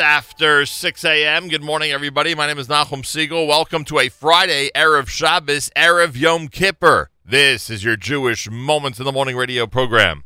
After 6 a.m. Good morning, everybody. My name is Nachum Segal. Welcome to a Friday, Erev Shabbos, Erev Yom Kippur. This is your Jewish Moments in the Morning radio program.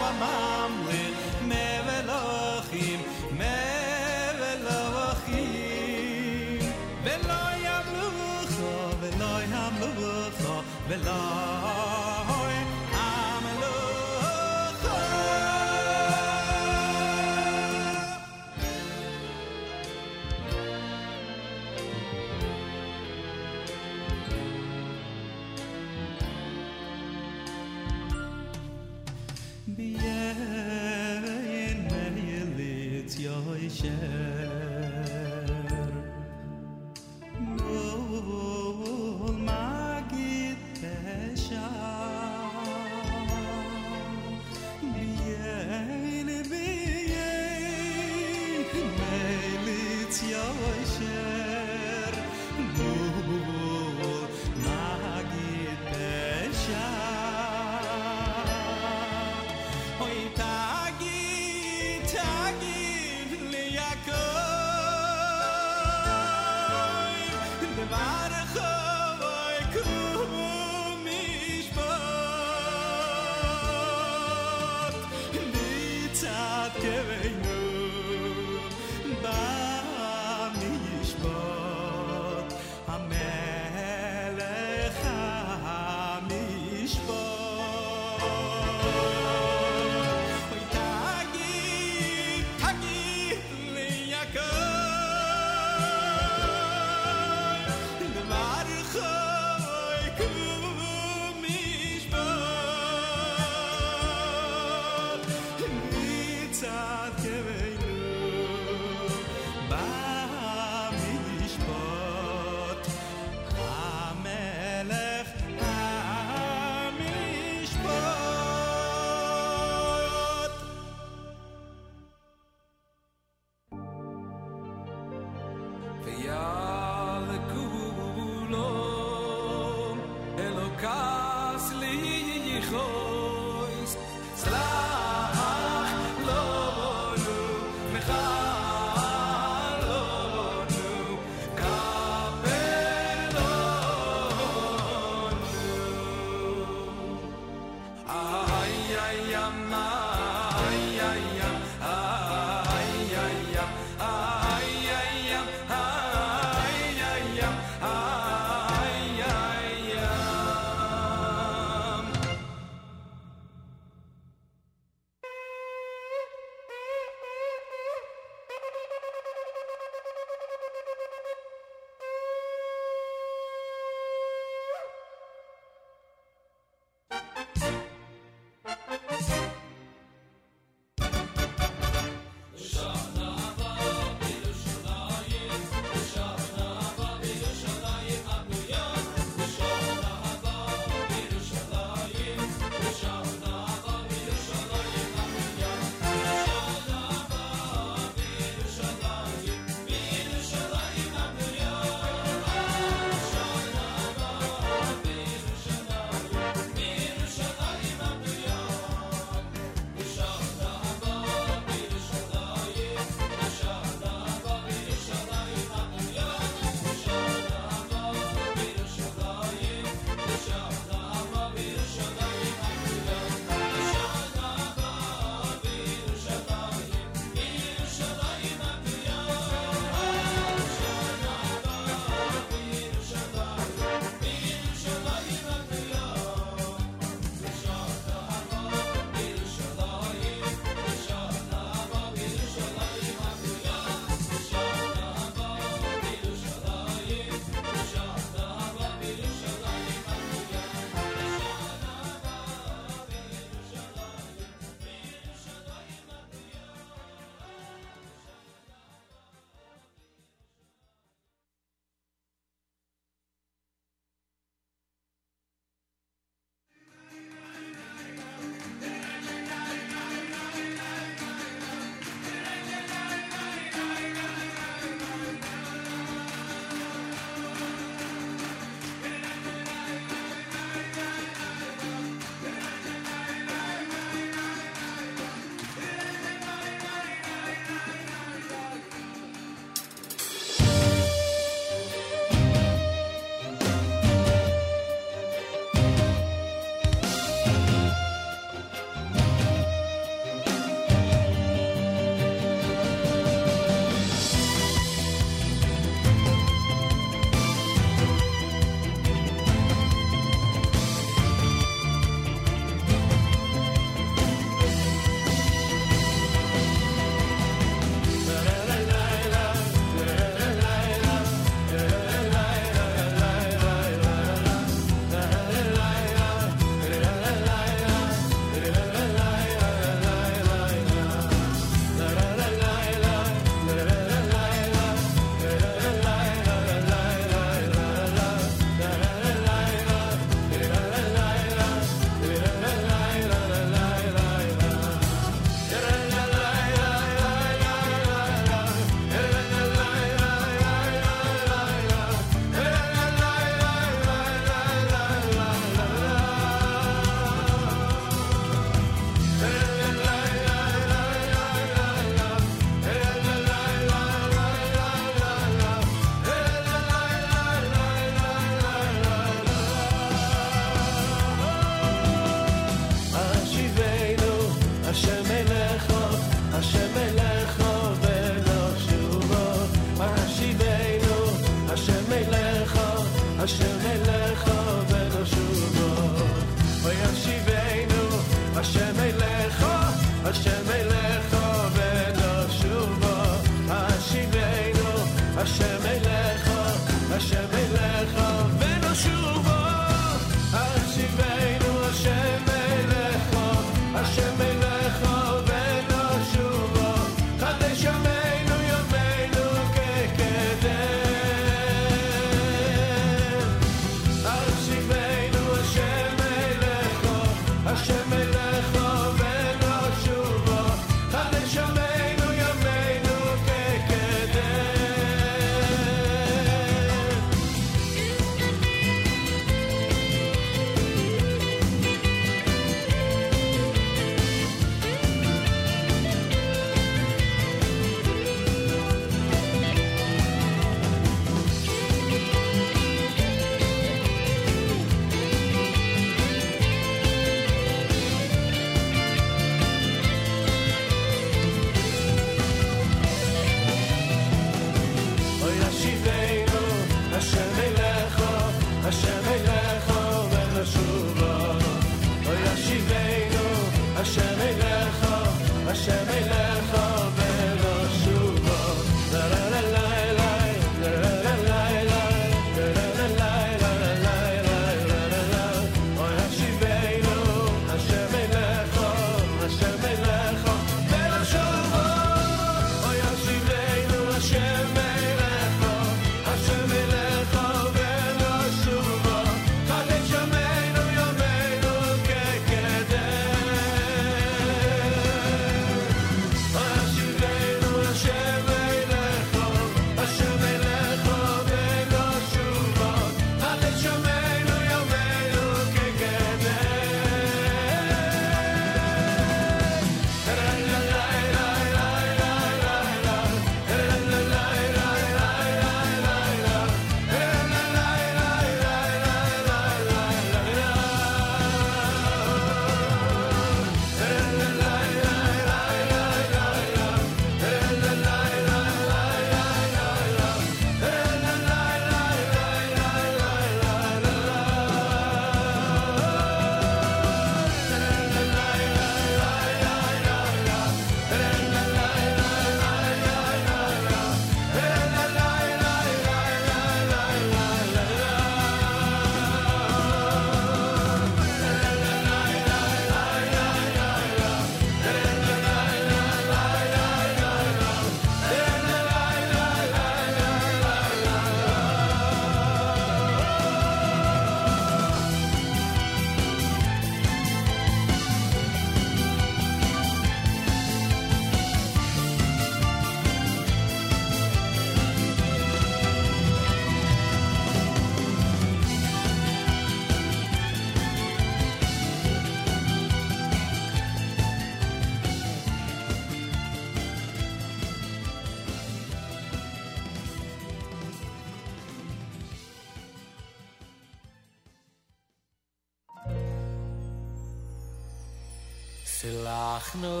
Tzilachnu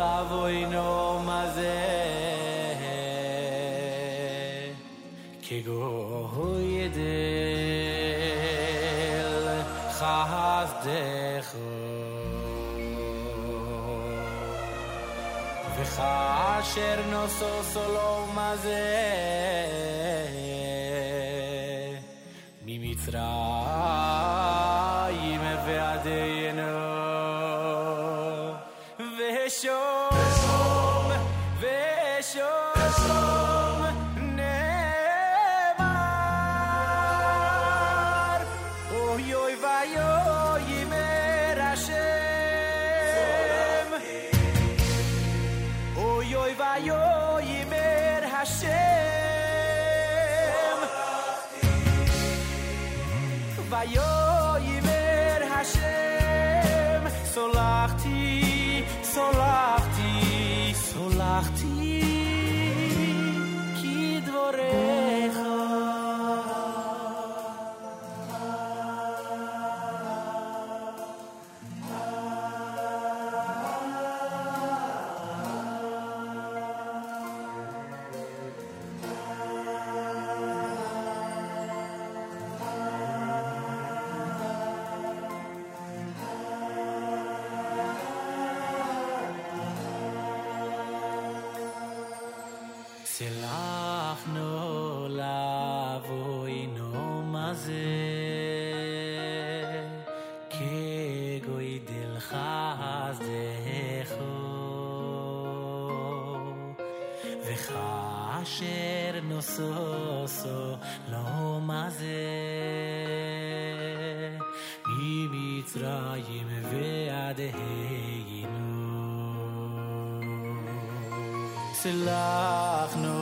lavoinu mazeh Kigohu yedel chasdechu V'chasher noso solo mazeh Mitzrayim ve'adeinu V'shom, v'shom Ne'emar Oyoy v'yoy yimer Hashem Oyoy v'yoy yimer Hashem Vayoyimer Hashem Solachti, solachti, solachti Ki dvorecha So lo mazeh mi mitzrayim ve'ad heinu selachnu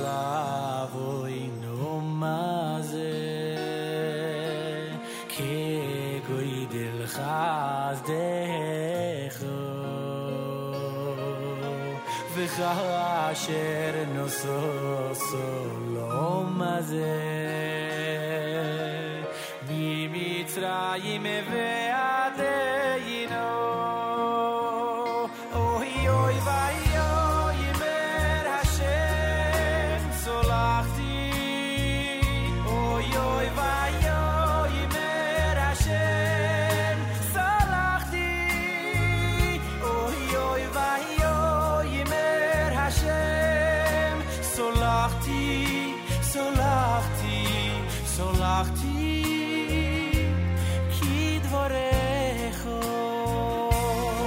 lavoinu mazeh kegoidel chazdechu ve'asher nososo Mazeh, mi Mitzrayim ve'adeinu, ohi ohi vayoy yimer Hashem, solachti, ohi ohi vayoy yimer Hashem, solachti, ohi ohi vayoy yimer Hashem, solachti. Solachti, solachti, ki dvorecho.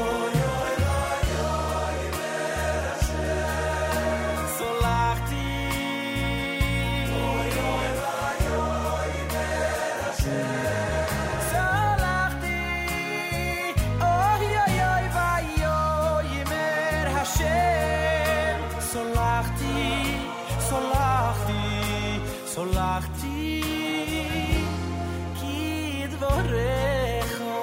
Oyoy vayoy yimer Hashem. Solachti, oyoy vayoy yimer Hashem. Solachti, oyoy vayoy yimer Hashem. Solachti, solachti. Solachti ki dvorecho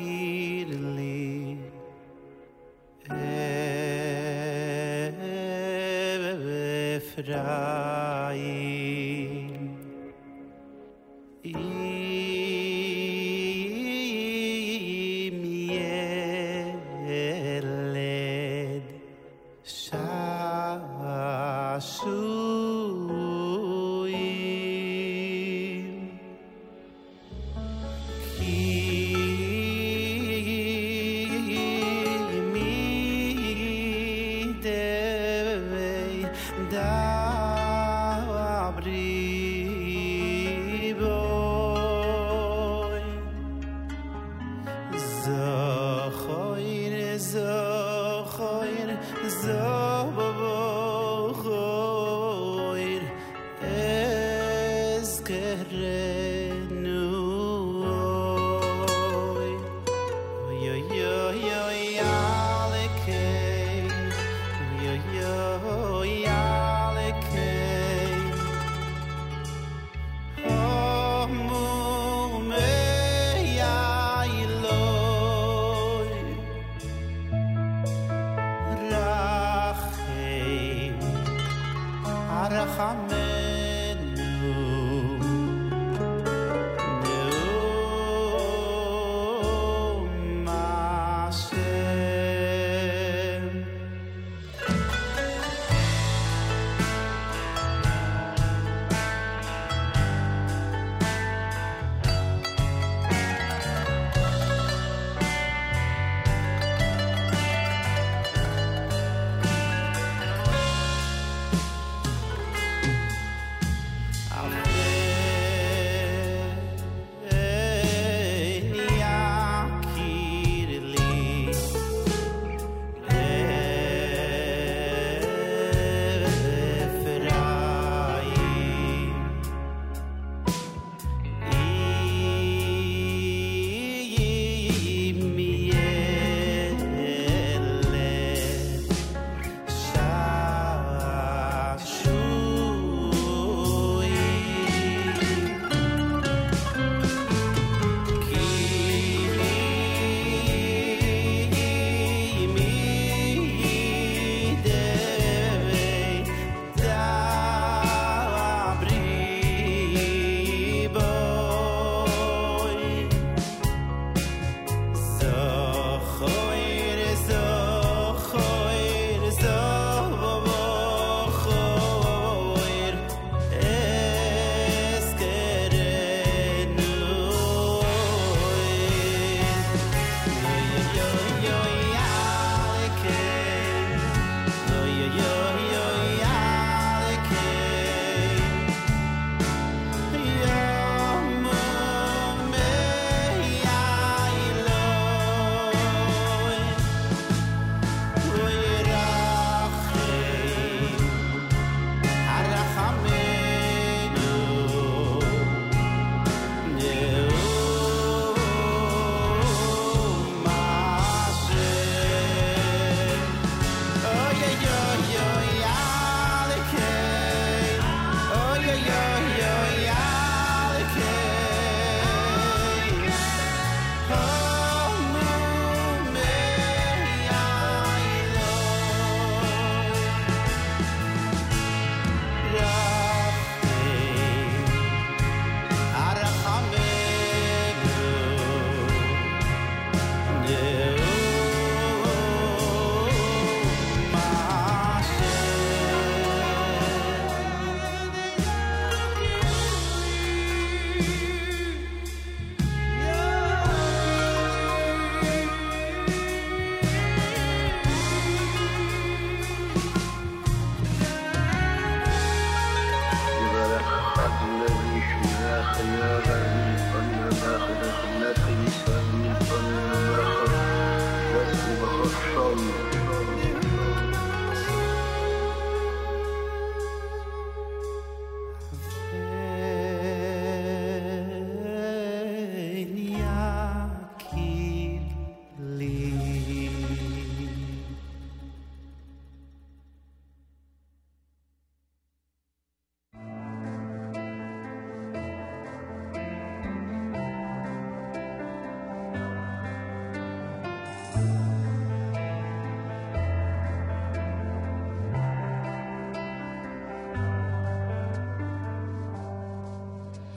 hilli Ephraim im yeled Rachamenu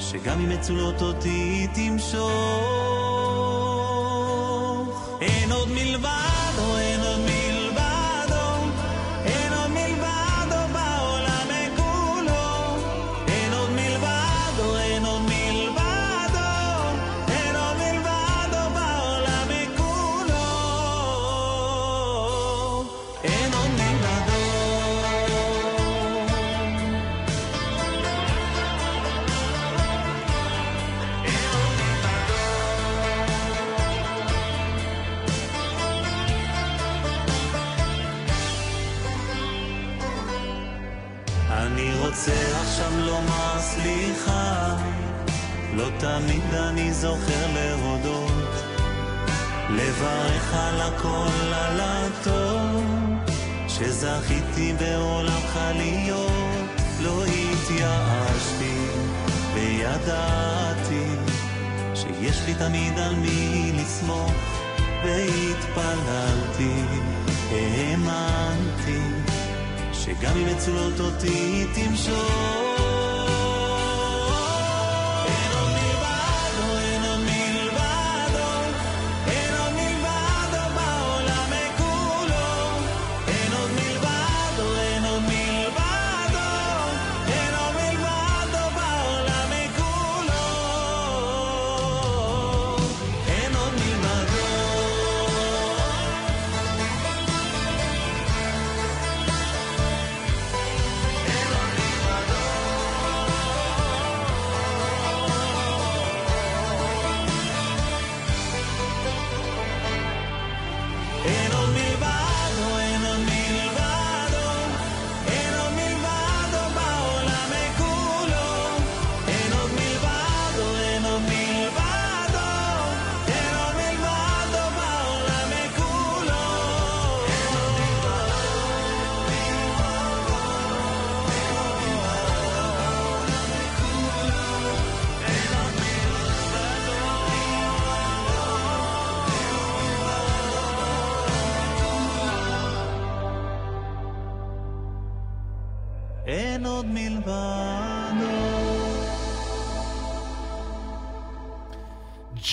שגם אם מצולות אותי תמשוך אין עוד מלבד או אין עוד מלבדו אין עוד מלבדו בעולם כולו אין עוד מלבד או אין עוד מלבדו אין עוד מלבדו בעולם כולו אין עוד מלבדו זה עכשיו לא מסליחה לא תמיד אני זוכר להודות לברך על הכל על הטוב שזכיתי בעולמך להיות לא התייאשתי וידעתי שיש לי תמיד על מי לסמוך והתפללתי האמנתי שגם אם מצולות אותי תמשוך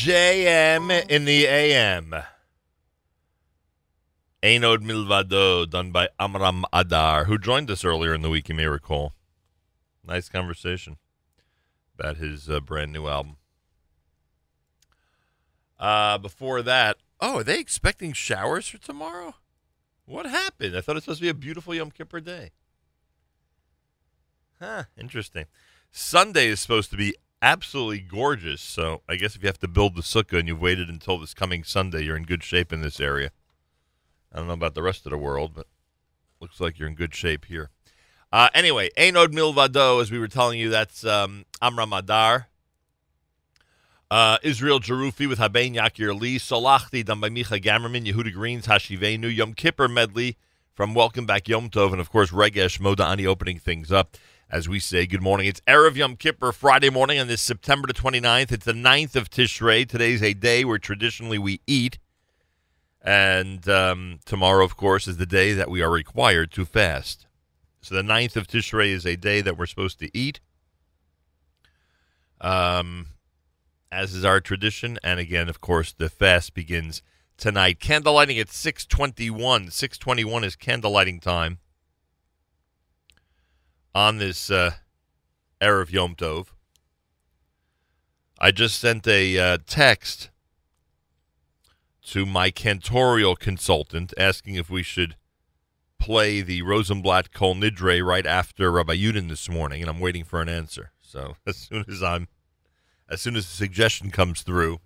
JM in the AM. Ein Od Milvado, done by Amram Adar, who joined us earlier in the week, you may recall. Nice conversation about his brand new album. Before that, are they expecting showers for tomorrow? What happened? I thought it was supposed to be a beautiful Yom Kippur day. Huh, interesting. Sunday is supposed to be absolutely gorgeous, so I guess if you have to build the sukkah and you've waited until this coming Sunday, you're in good shape in this area. I don't know about the rest of the world, but looks like you're in good shape here. Anyway, Ein Od Milvado, as we were telling you, that's Amram Adar. Israel Jarufi with Haben Yakir Lee. Solachti, done by Micha Gamerman. Yehuda Greens, Hashivenu. Yom Kippur medley from Welcome Back Yom Tov. And, of course, Regesh Modani opening things up. As we say, good morning. It's Erev Yom Kippur, Friday morning on this September the 29th. It's the 9th of Tishrei. Today's a day where traditionally we eat. And tomorrow, of course, is the day that we are required to fast. So the 9th of Tishrei is a day that we're supposed to eat, as is our tradition. And again, of course, the fast begins tonight. Candlelighting at 6:21. 6:21 is candlelighting time on this Erev Yom Tov. I just sent a text to my cantorial consultant asking if we should play the Rosenblatt Kol Nidre right after Rabbi Yudin this morning, and I'm waiting for an answer. So as soon as the suggestion comes through,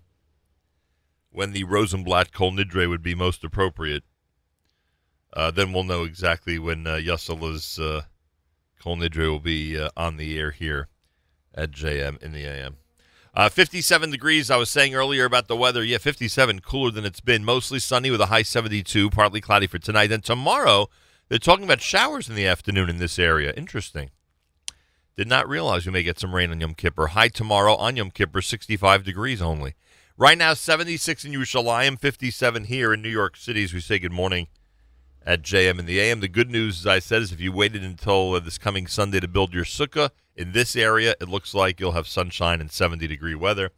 when the Rosenblatt Kol Nidre would be most appropriate, then we'll know exactly when Yassala's Kol Nidre will be on the air here at JM in the AM. 57 degrees, I was saying earlier about the weather. Yeah, 57, cooler than it's been. Mostly sunny with a high 72, partly cloudy for tonight. Then tomorrow, they're talking about showers in the afternoon in this area. Interesting. Did not realize we may get some rain on Yom Kippur. High tomorrow on Yom Kippur, 65 degrees only. Right now, 76 in Yerushalayim, 57 here in New York City as we say good morning at JM and the AM. The good news, as I said, is if you waited until this coming Sunday to build your sukkah in this area, it looks like you'll have sunshine and 70-degree weather,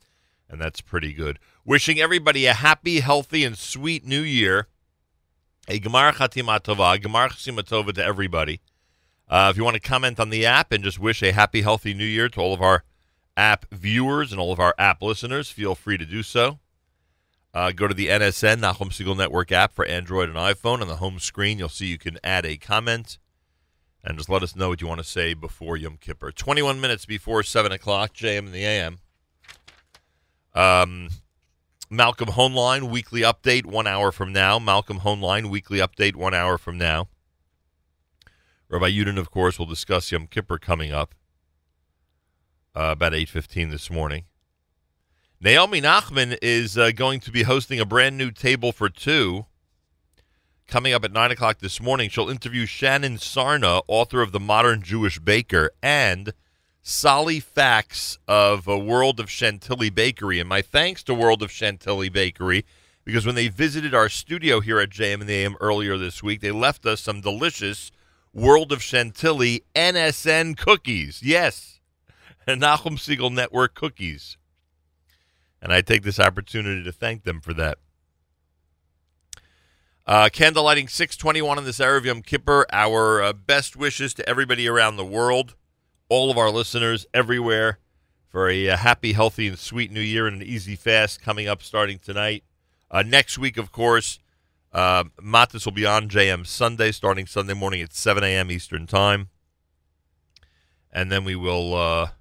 and that's pretty good. Wishing everybody a happy, healthy, and sweet New Year. A Gemara Chatima Tova, Gemara Chatima Tova to everybody. If you want to comment on the app and just wish a happy, healthy New Year to all of our app viewers and all of our app listeners, feel free to do so. Go to the NSN, Nachum Segal Network app for Android and iPhone. On the home screen, you'll see you can add a comment. And just let us know what you want to say before Yom Kippur. 21 minutes before 7 o'clock, JM and the AM. Malcolm Hoenlein, weekly update, 1 hour from now. Malcolm Hoenlein, weekly update, 1 hour from now. Rabbi Yudin, of course, will discuss Yom Kippur coming up about 8:15 this morning. Naomi Nachman is going to be hosting a brand new Table for Two coming up at 9 o'clock this morning. She'll interview Shannon Sarna, author of The Modern Jewish Baker, and Sally Fax of World of Chantilly Bakery. And my thanks to World of Chantilly Bakery, because when they visited our studio here at JM and the AM earlier this week, they left us some delicious World of Chantilly NSN cookies. Yes, Nachum Segal Network cookies. And I take this opportunity to thank them for that. Candle lighting 621 on this Erev Yom Kippur. Our best wishes to everybody around the world, all of our listeners everywhere, for a happy, healthy, and sweet New Year and an easy fast coming up starting tonight. Next week, of course, Matas will be on JM Sunday, starting Sunday morning at 7 a.m. Eastern Time. And then we will...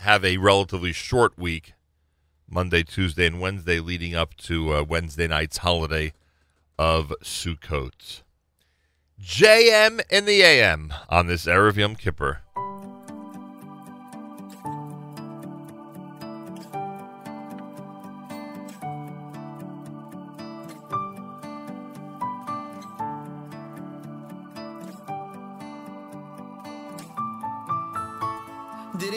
have a relatively short week, Monday, Tuesday, and Wednesday, leading up to Wednesday night's holiday of Sukkot. JM in the AM on this Erev Yom Kippur. Did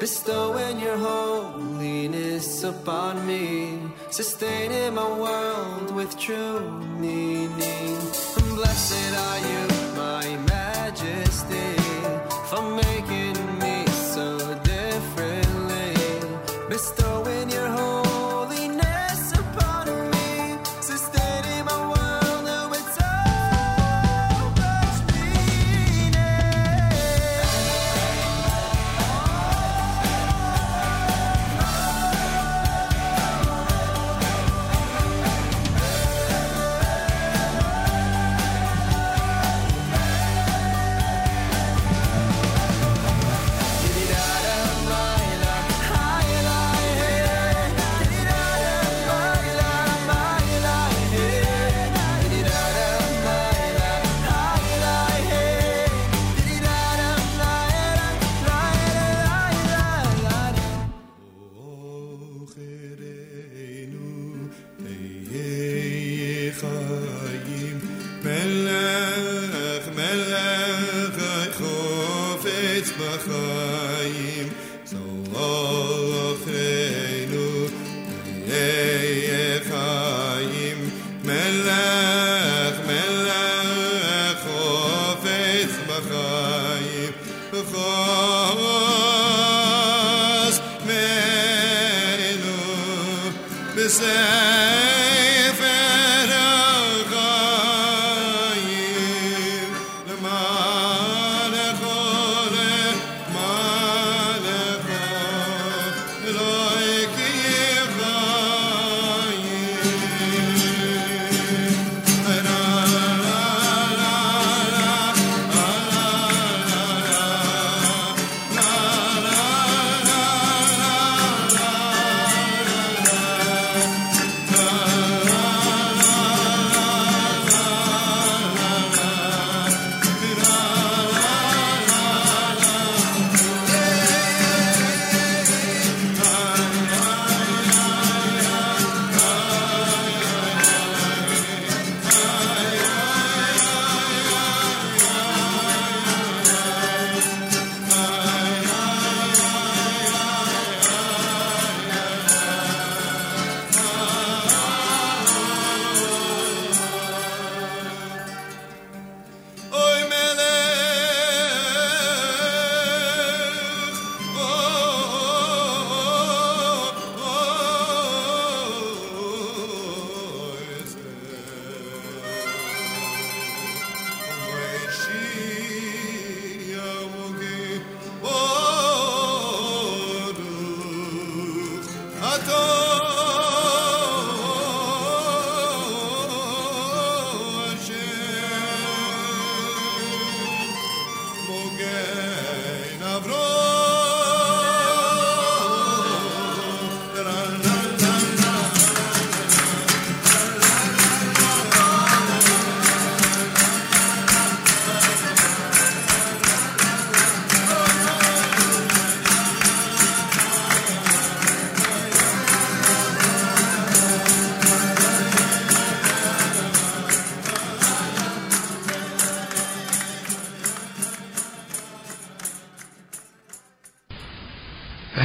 Bestowing your holiness upon me, sustaining my world with true meaning. And blessed are you, my majesty, for making me so differently. Bestowing your holiness upon me, sustaining my world with so much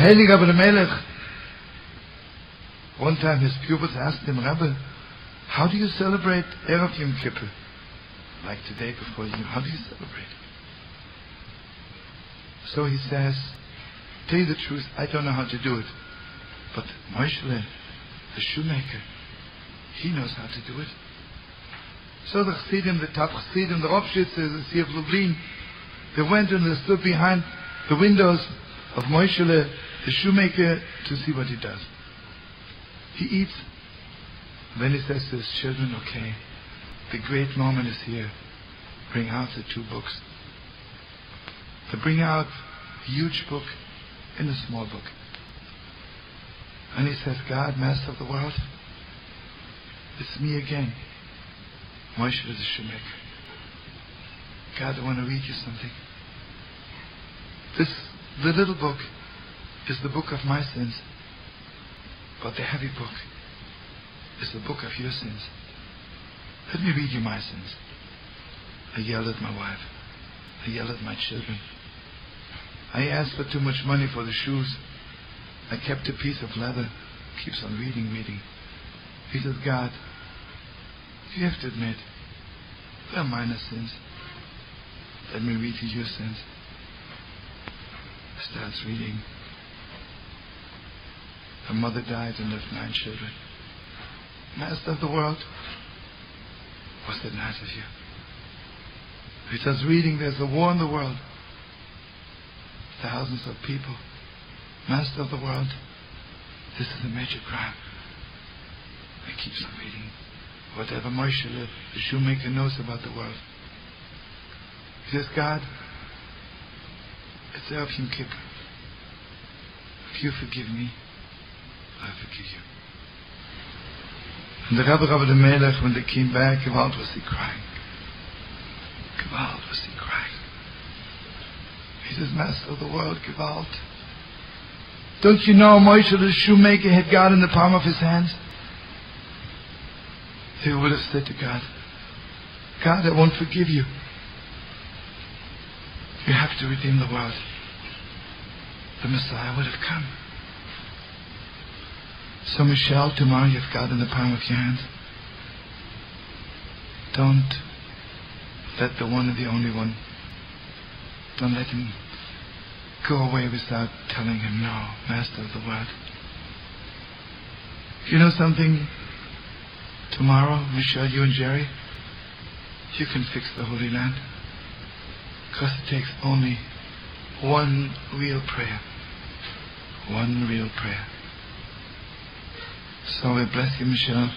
Heiliger Abelmelech. One time his pupils asked him, Rabbi, how do you celebrate Erev Yom Kippur? Like today before you, how do you celebrate? So he says, tell you the truth, I don't know how to do it. But Moshe, the shoemaker, he knows how to do it. So the Chassidim, the Top Chassidim, the Ropshitzer, the Sea of Lublin, they went and they stood behind the windows of Moshe, the shoemaker, to see what he does. He eats, then he says to his children, okay, the great moment is here. Bring out the two books. They bring out a huge book and a small book. And he says, God, Master of the world, it's me again, Moshe the shoemaker. God, I want to read you something. The little book is the book of my sins, but the heavy book is the book of your sins. Let me read you my sins. I yelled at my wife. I yelled at my children. I asked for too much money for the shoes. I kept a piece of leather. Keeps on reading. He says, God, you have to admit, they are minor sins. Let me read to your sins. Starts reading. Her mother died and left 9 children. Master of the world, was that nice of you? He starts reading, there's a war in the world. Thousands of people. Master of the world, this is a major crime. He keeps on reading. Whatever Moshe, the shoemaker, knows about the world. He says, God, it's Erev Yom Kippur. If you forgive me, I forgive you. And the Rabbi the Melech, when they came back, Gevald was he crying. Gevald was he crying. He says, Master of the world, Gevald, don't you know Moshe the shoemaker had God in the palm of his hands? He would have said to God, God, I won't forgive you. You have to redeem the world. The Messiah would have come. So Michelle, tomorrow you have God in the palm of your hand. Don't let the one and the only one, don't let him go away without telling him no, Master of the world. You know something? Tomorrow, Michelle, you and Jerry, you can fix the Holy Land. Because it takes only one real prayer. One real prayer. So we bless you, Michelle.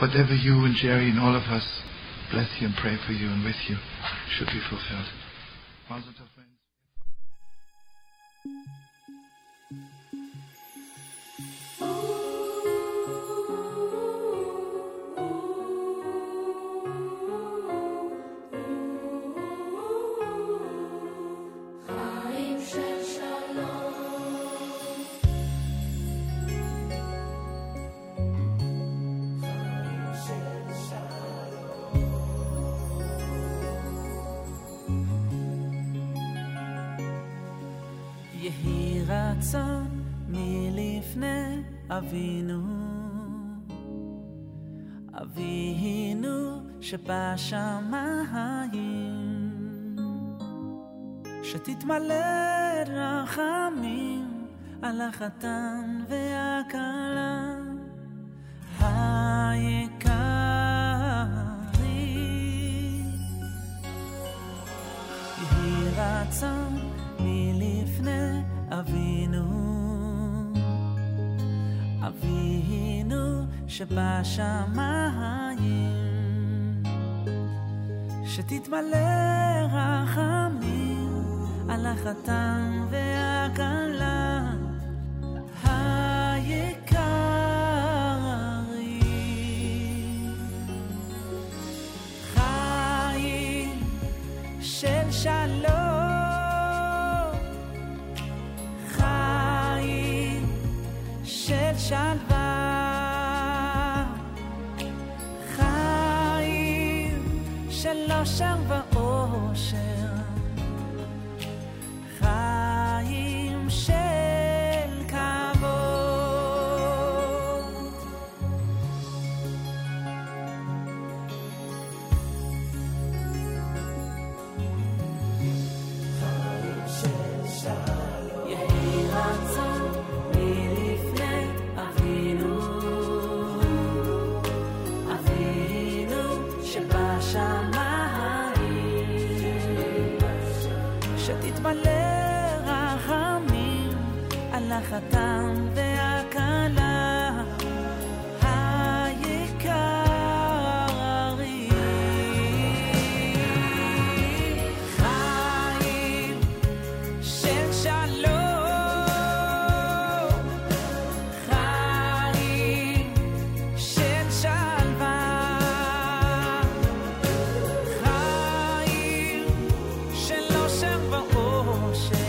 Whatever you and Jerry and all of us bless you and pray for you and with you should be fulfilled. אבינו שבשמיים שתתמלא רחמים על החתן והכלה היקרי יהי רצון מלפני אבינו אבינו שבשמיים שתתמלא רחמים על החתן והכלה היקרים חיים של שלום שלווה חיים של אושר ואושר חיים של כבוד חיים של שלום יהי רצון החתן והכלה היקרים חיים של שלום חיים של שלווה חיים של אושר ואושר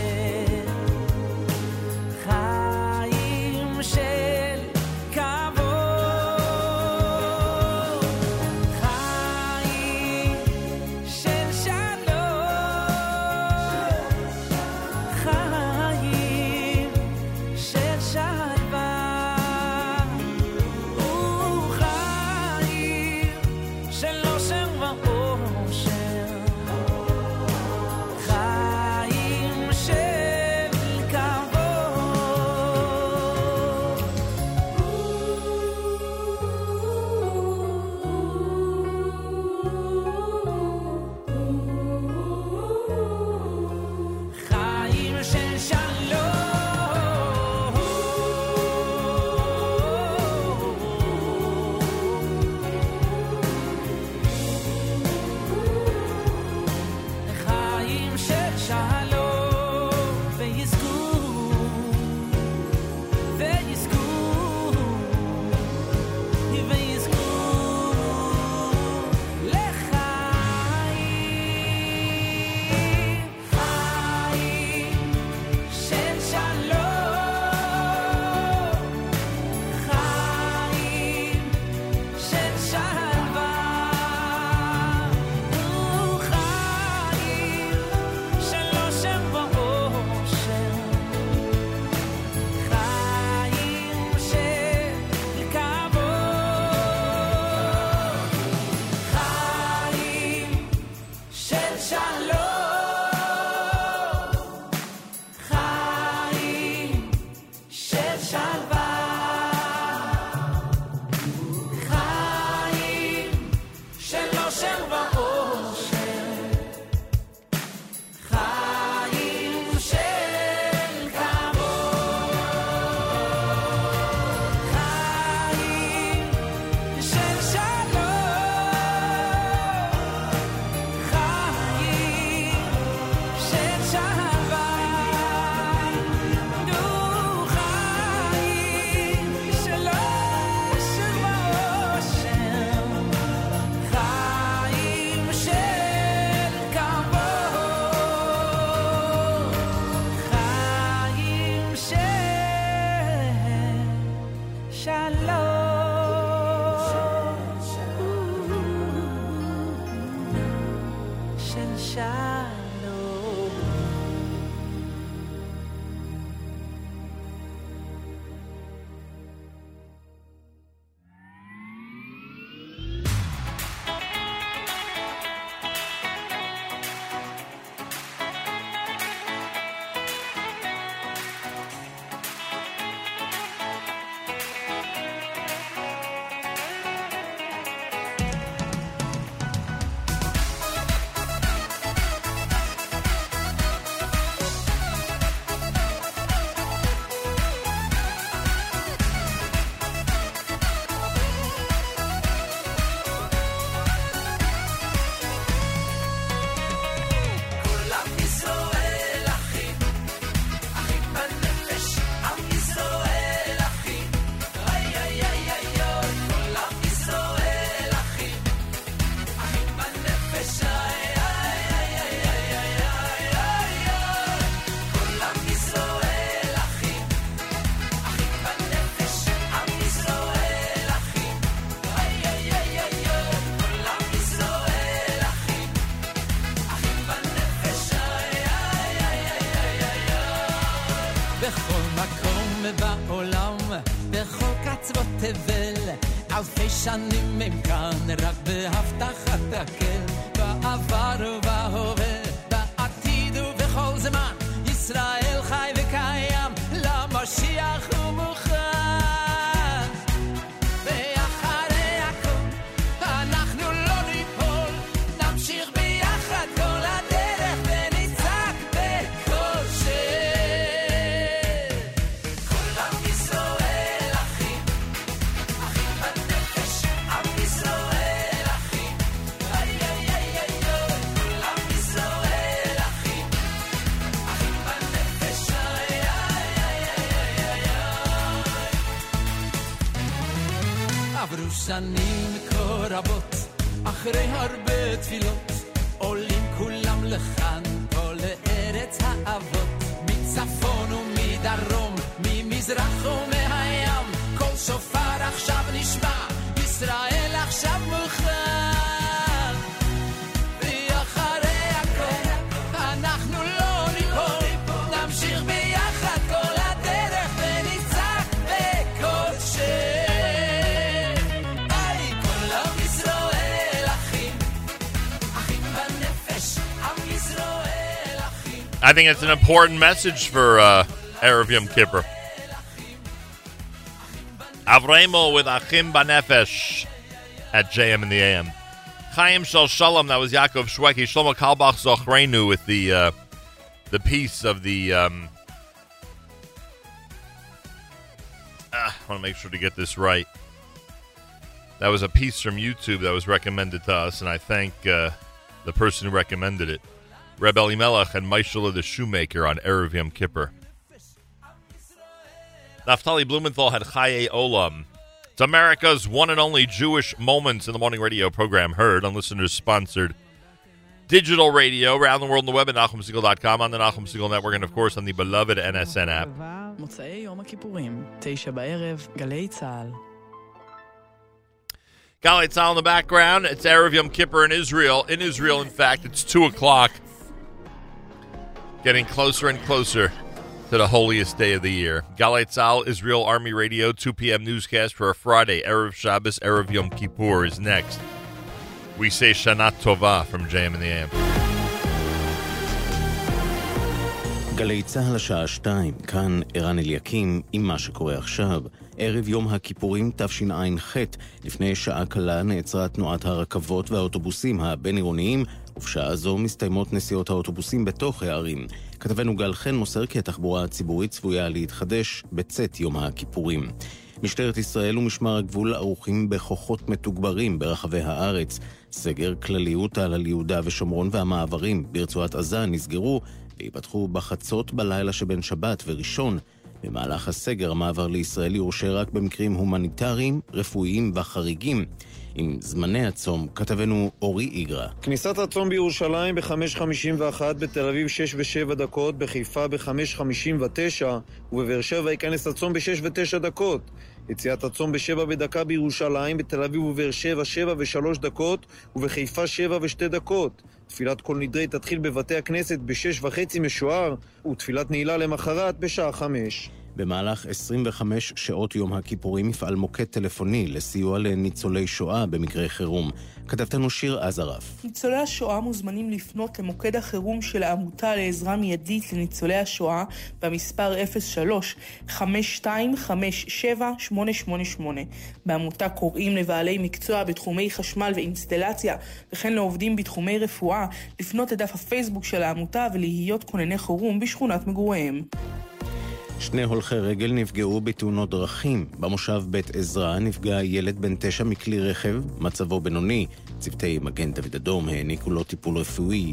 I שנים הם כאן רק בהבטחת הקל בעבר ובהווה בעתיד ובכל זמן ישראל חי וקיים למשיח הוא מוכן ואחרי הכל אנחנו לא ניפול נמשיך ביחד כל הדרך ונצעק בכל שם כולם ישראל אחים אחים בנפש עם ישראל אחים איי איי איי איי כולם ישראל אחים אחים בנפש איי איי איי איי עברו שנים כה רבות אחרי הרבה תפילות עולים כולם לכאן פה לארץ האבות מצפון ומדרום ממזרח ומהים כל שופר עכשיו נשמע ישראל עכשיו מוכן ואחרי הכל אנחנו לא ניפול נמשיך ביחד כל הדרך ונצעק בכל שם I think it's an important message for Erev Yom Kippur. Avremo with Achim Banefesh at JM in the AM. Chaim Shel Shalom, that was Yaakov Shweki. Shlomo Kalbach Zochreinu with the piece of the... I want to make sure to get this right. That was a piece from YouTube that was recommended to us, and I thank the person who recommended it. Reb Elimelech and Maishala the Shoemaker on Erev Yom Kippur. Naftali Blumenthal had Chaye Olam. It's America's one and only Jewish Moments in the Morning radio program, heard on listeners-sponsored digital radio, around the world on the web at NachumSegal.com, on the Nachum Segal Network, and, of course, on the beloved NSN app. Galei Tzal in the background. It's Erev Yom Kippur in Israel. In Israel, in fact, it's 2 o'clock. Getting closer and closer to the holiest day of the year. Galei Tzal, Israel Army Radio, 2 p.m. newscast for a Friday. Erev Shabbos, Erev Yom Kippur is next. We say Shana Tova from JM in the AM. גלי צהל השעה 2, כאן ערן אליקים עם מה שקורה עכשיו. ערב יום הכיפורים תשע"ח, לפני שעה קלה נעצרה תנועת הרכבות והאוטובוסים הבין-עירוניים, ובשעה זו מסתיימות נסיעות האוטובוסים בתוך הערים. כתבנו גל חן מוסר כי התחבורה הציבורית צפויה להתחדש בצאת יום הכיפורים. משטרת ישראל ומשמר הגבול ערוכים בכוחות מתוגברים ברחבי הארץ. סגר כללי הוטל על יהודה ושומרון והמעברים ברצועת עזה נסגרו, ויפתחו בחצות בלילה שבין שבת וראשון. במהלך הסגר המעבר לישראל יורשה רק במקרים הומניטריים, רפואיים וחריגים. עם זמני הצום, כתבנו אורי איגרה. כניסת הצום בירושלים ב-5:51, בתל אביב 6:07, בחיפה ב-5:59, ובבאר שבע ייכנס הצום ב-6:09. יציאת הצום ב-7:01 בירושלים, בתל אביב ובבאר שבע 7:03, ובחיפה 7:02. תפילת כל נדרי תתחיל בבתי הכנסת ב-6:30 משוער, ותפילת נעילה למחרת בשעה 5. במהלך 25 שעות יום הכיפורים יפעל מוקד טלפוני לסיוע לניצולי שואה במקרה חירום. כתבתנו שיר עזרף. ניצולי השואה מוזמנים לפנות למוקד החירום של העמותה לעזרה מיידית לניצולי השואה במספר 03-5257-888. בעמותה קוראים לבעלי מקצוע בתחומי חשמל ואינסטלציה, וכן לעובדים בתחומי רפואה, לפנות לדף הפייסבוק של העמותה ולהיות כונני חירום בשכונת מגוריהם. שני הולכי רגל נפגעו בתאונות דרכים. במושב בית עזרא נפגע ילד בן 9 מכלי רכב, מצבו בינוני. צוותי מגן דוד אדום העניקו לו טיפול רפואי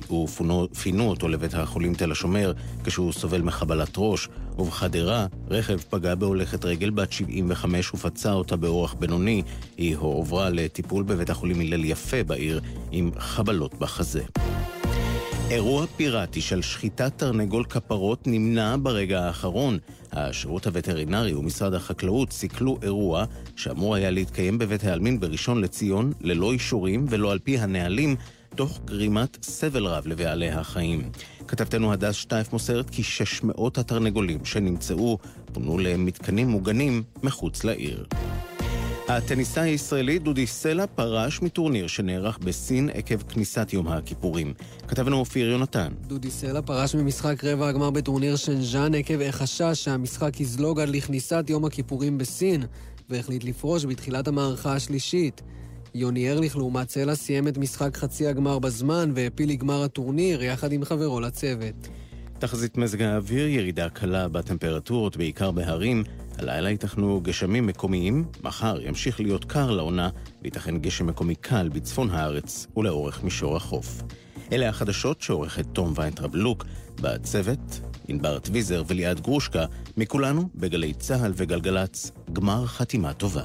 ופינו אותו לבית החולים תל השומר כשהוא סובל מחבלת ראש. ובחדרה רכב פגע בהולכת רגל בת 75 ופצע אותה באורח בינוני. היא הועברה לטיפול בבית החולים הלל יפה בעיר עם חבלות בחזה. אירוע פיראטי של שחיטת תרנגול כפרות נמנע ברגע האחרון. השירות הווטרינרי ומשרד החקלאות סיכלו אירוע שאמור היה להתקיים בבית העלמין בראשון לציון, ללא אישורים ולא על פי הנהלים, תוך גרימת סבל רב לבעלי החיים. כתבתנו הדס שטייף מוסרת כי 600 התרנגולים שנמצאו פונו למתקנים מוגנים מחוץ לעיר. הטניסאי הישראלי דודי סלע פרש מטורניר שנערך בסין עקב כניסת יום הכיפורים. כתבנו אופיר יונתן. דודי סלע פרש ממשחק רבע הגמר בטורניר שנז'אן עקב החשש שהמשחק יזלוג עד לכניסת יום הכיפורים בסין, והחליט לפרוש בתחילת המערכה השלישית. יוני ארליך לעומת סלע סיים את משחק חצי הגמר בזמן והפיל לגמר הטורניר יחד עם חברו לצוות. תחזית מזג האוויר, ירידה קלה בטמפרטורות, בעיקר בהרים. הלילה ייתכנו גשמים מקומיים, מחר ימשיך להיות קר לעונה, ויתכן גשם מקומי קל בצפון הארץ ולאורך מישור החוף. אלה החדשות שעורכת תום ויינטרב לוק, בצוות, ענבר טוויזר וליעד גרושקה, מכולנו בגלי צהל וגלגלץ, גמר חתימה טובה.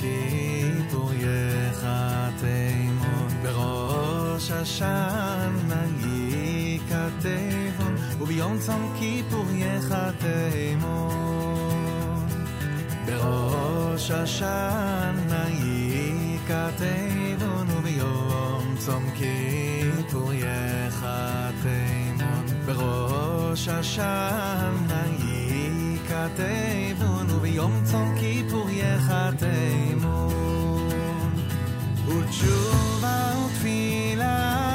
כיפור יחתי מון בראש השן נגיע כתבון וביום צום כיפור יחתי מון בראש השן נגיע כתבון וביום צום כיפור יחתי מון בראש השן נגיע כתבון יום צום כיפור יחתמו ותשובה ותפילה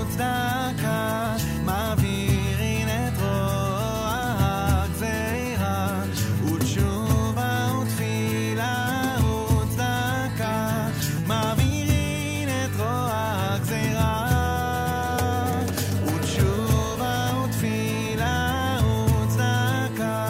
וצדקה מעבירים את רוע הגזירה ותשובה ותפילה וצדקה מעבירים את רוע הגזירה ותשובה ותפילה וצדקה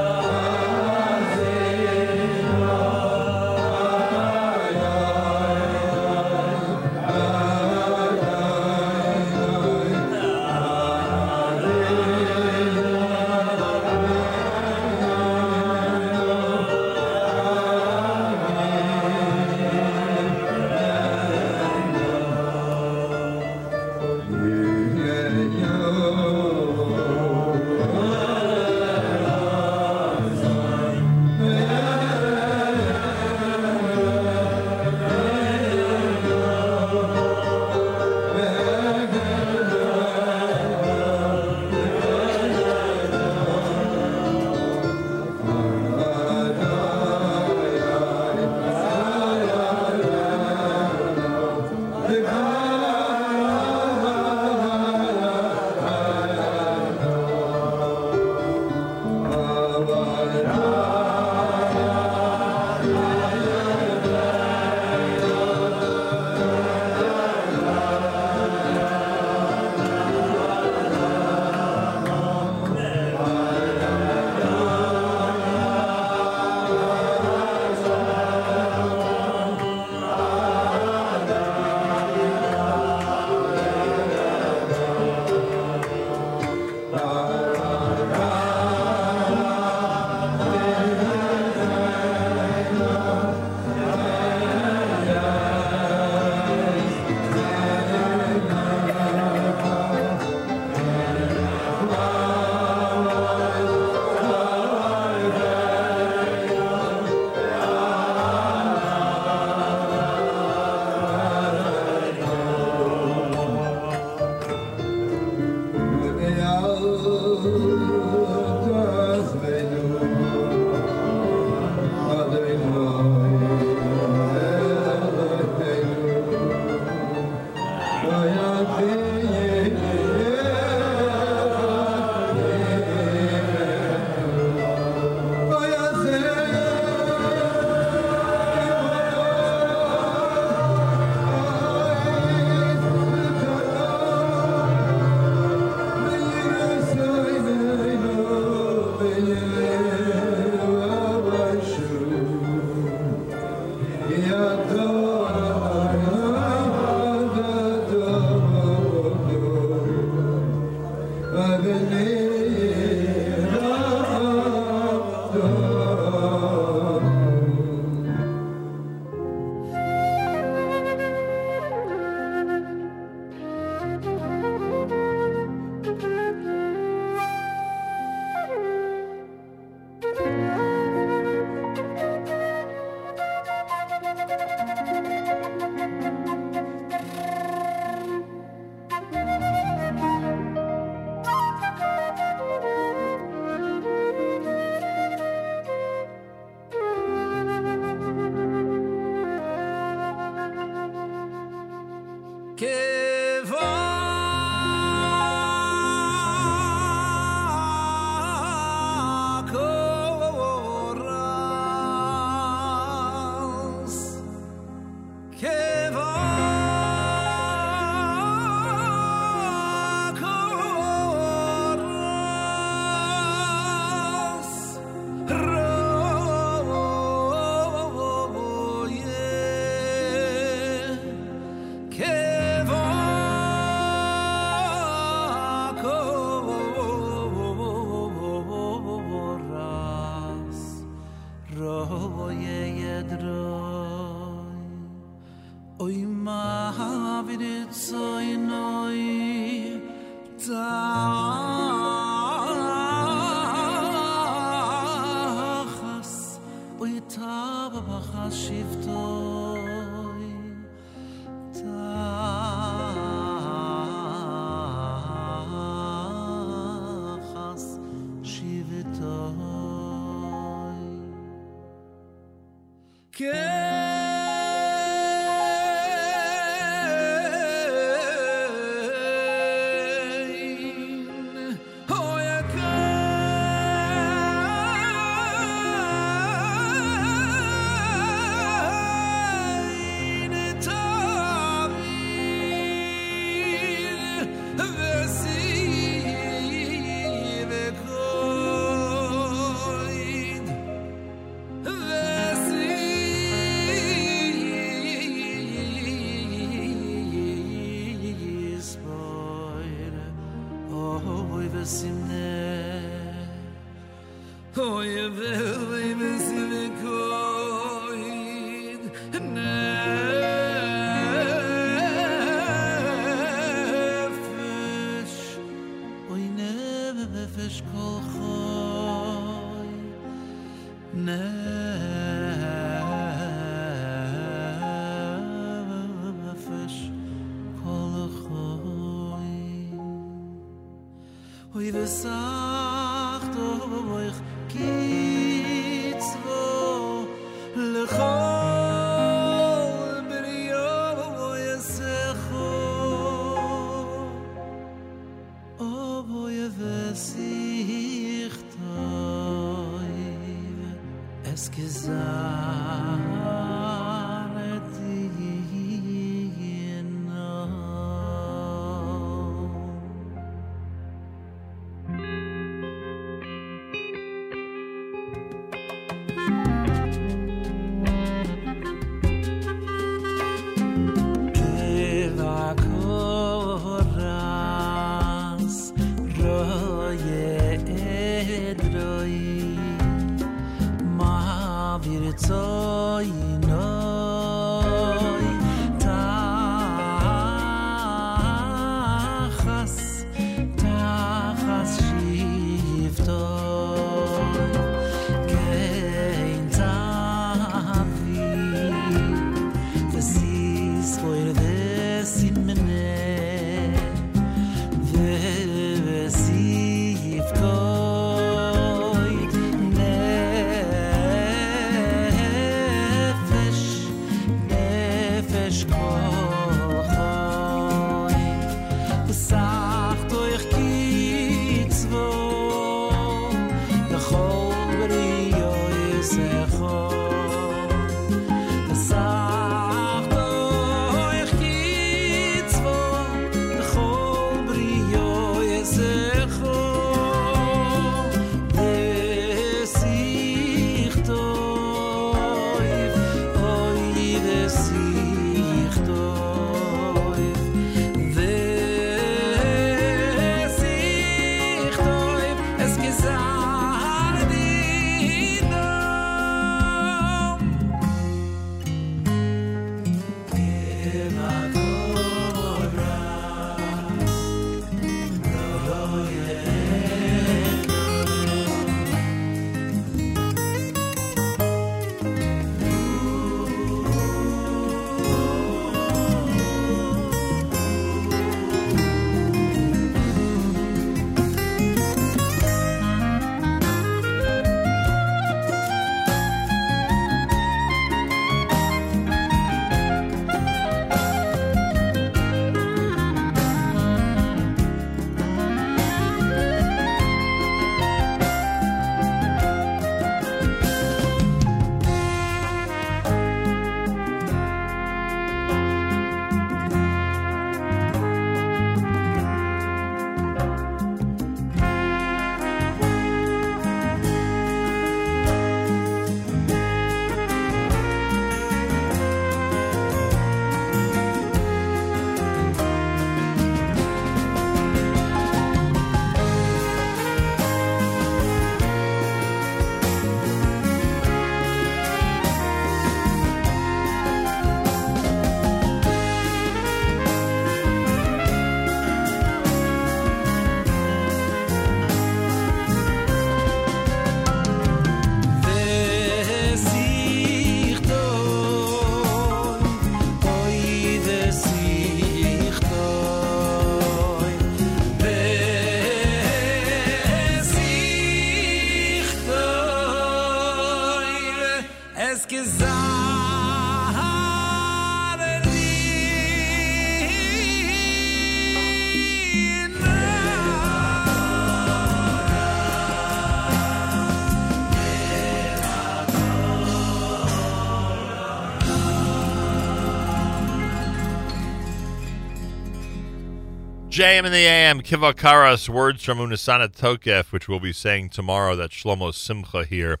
JM in the AM, Kiva Karas, words from Unasana Tokef, which we'll be saying tomorrow. That's Shlomo Simcha here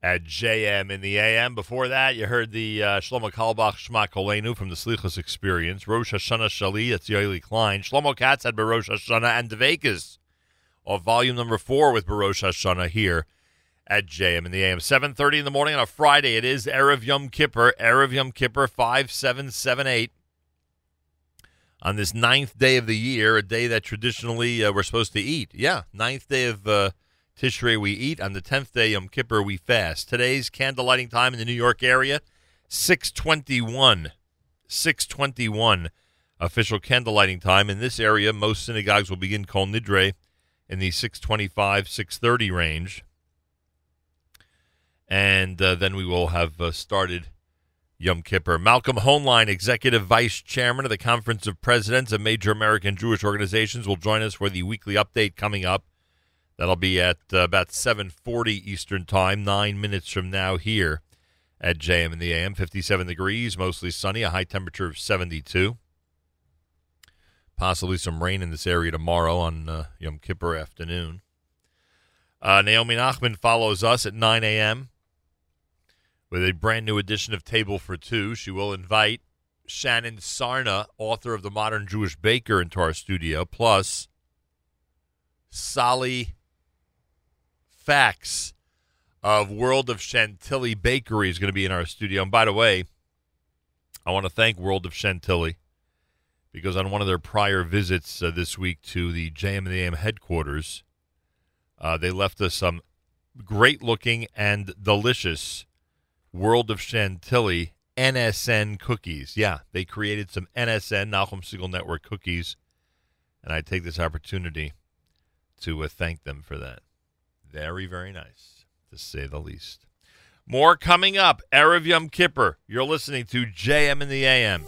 at JM in the AM. Before that, you heard the Shlomo Kalbach Shema Kolenu from the Slichus Experience. Rosh Hashanah Shali, that's Yaeli Klein. Shlomo Katz had Barosh Hashanah and Devekas of volume number 4 with Barosh Hashanah here at JM in the AM. 7:30 in the morning on a Friday. It is Erev Yom Kippur. Erev Yom Kippur 5778. On this ninth day of the year, a day that traditionally we're supposed to eat. Yeah, ninth day of Tishrei we eat. On the 10th day, Yom Kippur, we fast. Today's candle lighting time in the New York area, 6:21. 6:21 official candle lighting time. In this area, most synagogues will begin Kol Nidre in the 6:25, 6:30 range. And then we will have started Yom Kippur. Malcolm Hoenlein, Executive Vice Chairman of the Conference of Presidents of Major American Jewish Organizations, will join us for the weekly update coming up. That'll be at about 7:40 Eastern Time, 9 minutes from now here at JM in the AM. 57 degrees, mostly sunny, a high temperature of 72. Possibly some rain in this area tomorrow on Yom Kippur afternoon. Naomi Nachman follows us at 9 a.m. with a brand new edition of Table for Two. She will invite Shannon Sarna, author of The Modern Jewish Baker, into our studio, plus Sally Fax of World of Chantilly Bakery is going to be in our studio. And by the way, I want to thank World of Chantilly because on one of their prior visits this week to the JM and the AM headquarters, they left us some great-looking and delicious World of Chantilly NSN cookies. Yeah, they created some NSN, Nachum Segal Network cookies, and I take this opportunity to thank them for that. Very, very nice, to say the least. More coming up. Erev Yom Kippur. You're listening to JM in the AM.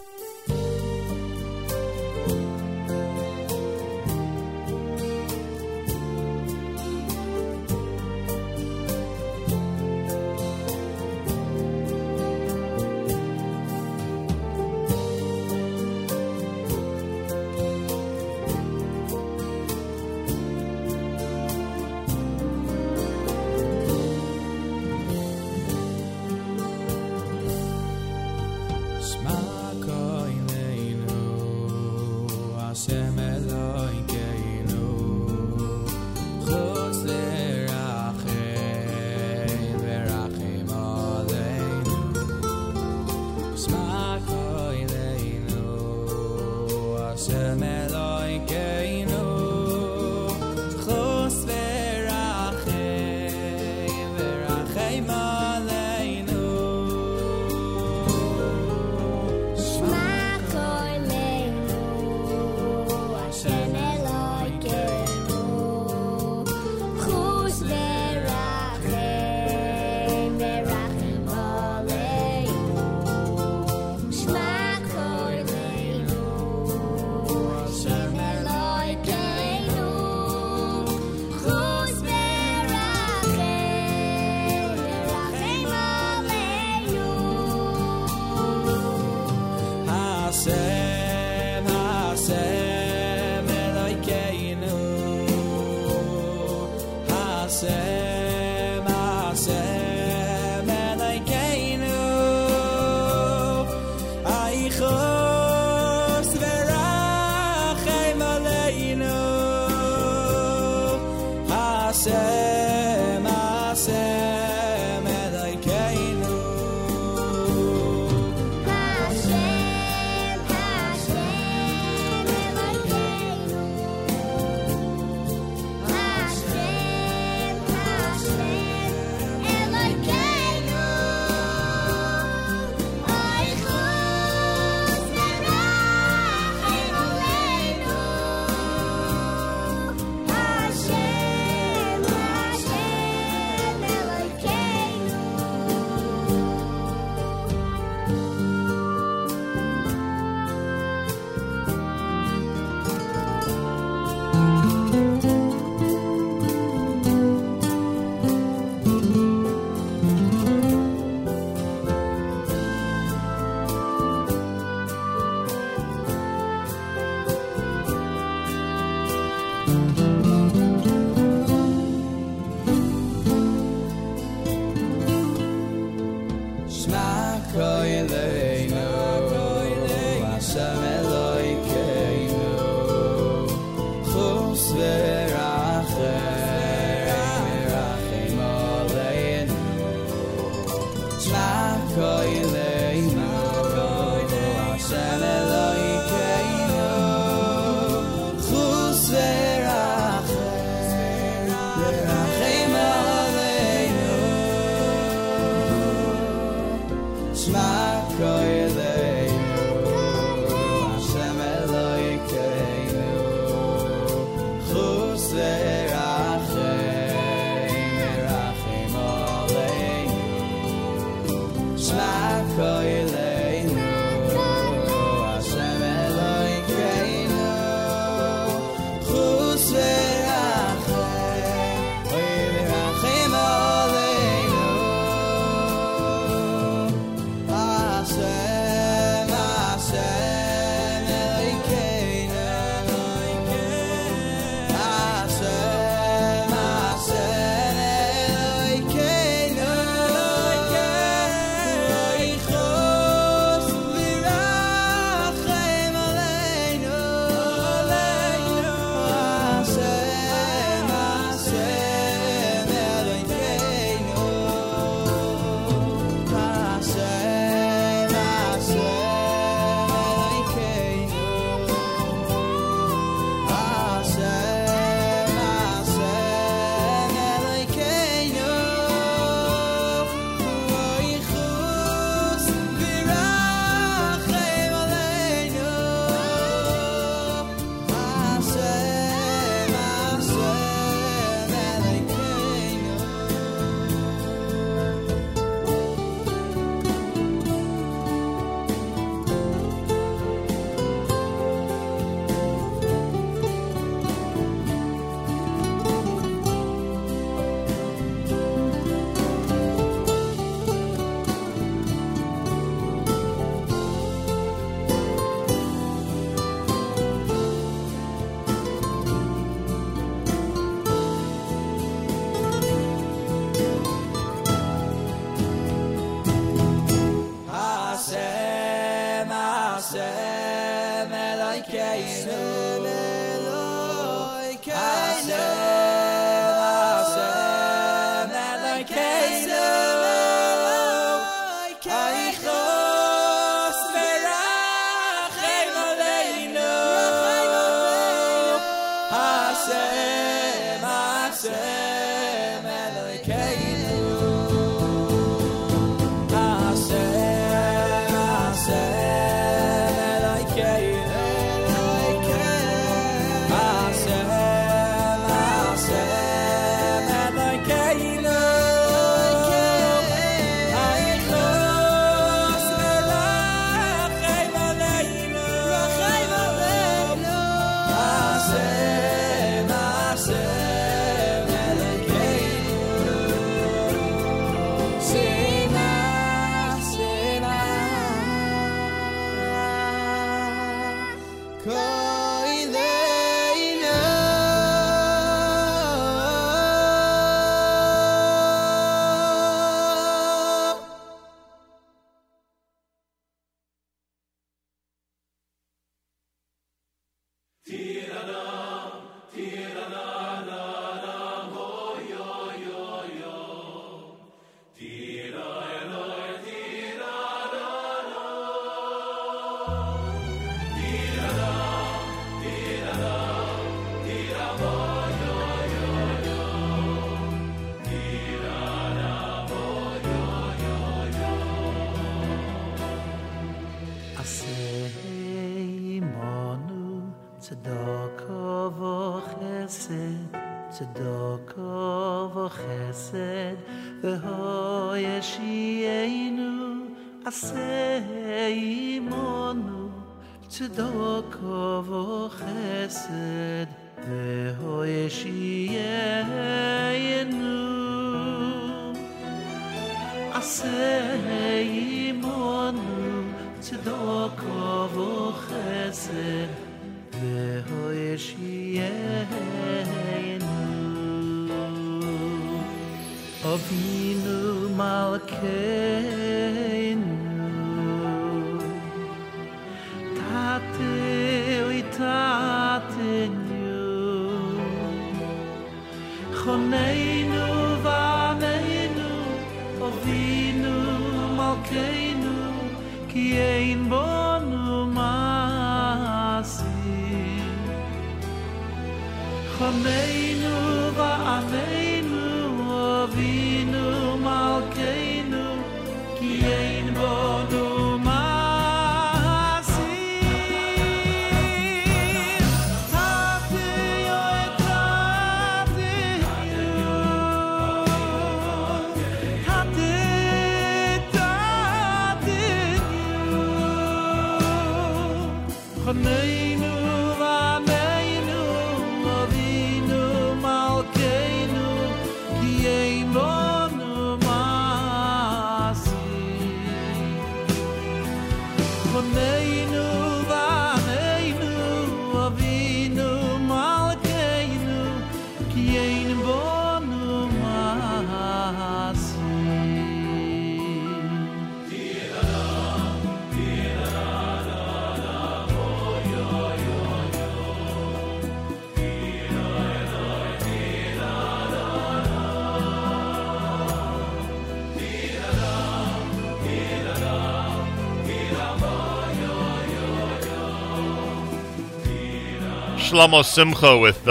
Shlomo Simcha with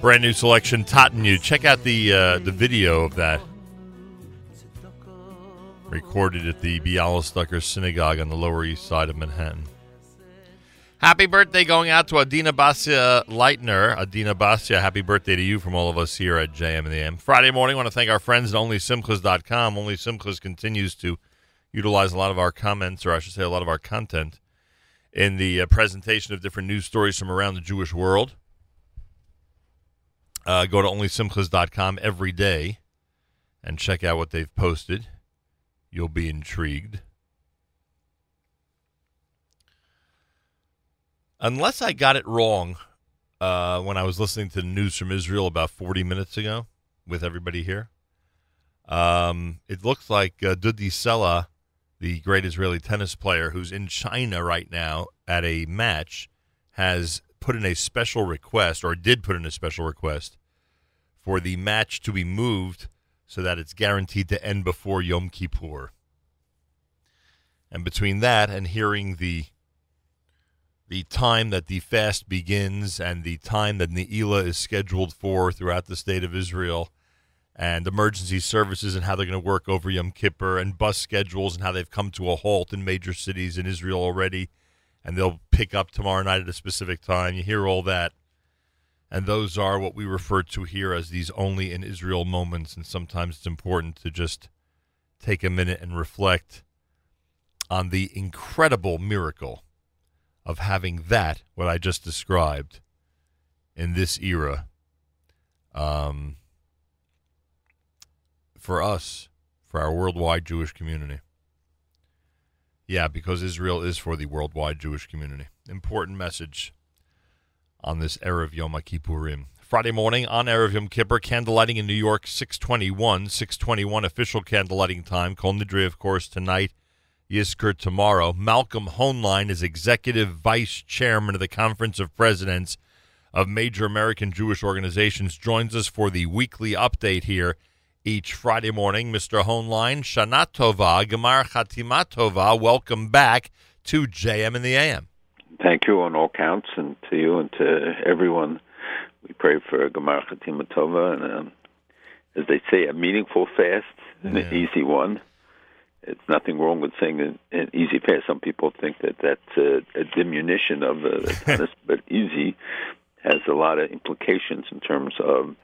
brand new selection, Tatenu. Check out the video of that, recorded at the Bialystoker Synagogue on the Lower East Side of Manhattan. Happy birthday going out to Adina Basia Leitner. Adina Basia, happy birthday to you from all of us here at JM and the AM. Friday morning, I want to thank our friends at OnlySimchas.com. OnlySimchas continues to utilize a lot of our comments, or I should say a lot of our content, in the presentation of different news stories from around the Jewish world. Go to onlysimchas.com every day and check out what they've posted. You'll be intrigued. Unless I got it wrong when I was listening to the news from Israel about 40 minutes ago with everybody here, it looks like Dudi Sela the great Israeli tennis player who's in China right now at a match, has put in a special request, or did put in a special request, for the match to be moved so that it's guaranteed to end before Yom Kippur. And between that and hearing the time that the fast begins and the time that Ne'ilah is scheduled for throughout the state of Israel, and emergency services and how they're going to work over Yom Kippur, and bus schedules and how they've come to a halt in major cities in Israel already, and they'll pick up tomorrow night at a specific time. You hear all that. And those are what we refer to here as these only in Israel moments. And sometimes it's important to just take a minute and reflect on the incredible miracle of having that, what I just described, in this era. For us, for our worldwide Jewish community. Yeah, because Israel is for the worldwide Jewish community. Important message on this Erev Yom Kippurim. Friday morning on Erev Yom Kippur, candlelighting in New York, 6:21 official candlelighting time. Kol Nidre, of course, tonight, Yizkor tomorrow. Malcolm Hoenlein is Executive Vice Chairman of the Conference of Presidents of Major American Jewish Organizations, joins us for the weekly update here each Friday morning. Mr. Hoenlein, Shana Tova, Gemar Chatima Tova, welcome back to JM in the AM. Thank you on all counts, and to you and to everyone. We pray for Gemar Chatima Tova, and as they say, a meaningful fast, and an easy one. It's nothing wrong with saying an easy fast. Some people think that that's a diminution of this, but easy has a lot of implications in terms of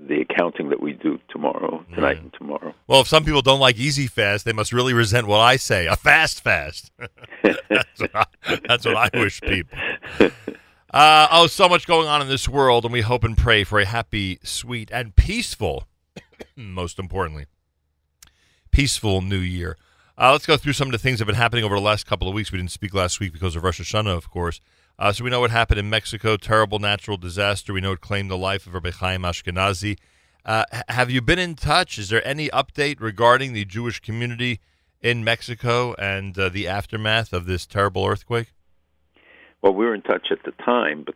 the accounting that we do tonight and tomorrow. Well, if some people don't like easy fast, they must really resent what I say, a fast. That's what I wish people. So much going on in this world, and we hope and pray for a happy, sweet, and peaceful, most importantly, peaceful new year. Let's go through some of the things that have been happening over the last couple of weeks. We didn't speak last week because of Rosh Hashanah, of course. So we know what happened in Mexico, terrible natural disaster. We know it claimed the life of Rabbi Chaim Ashkenazi. Have you been in touch? Is there any update regarding the Jewish community in Mexico and the aftermath of this terrible earthquake? Well, we were in touch at the time, but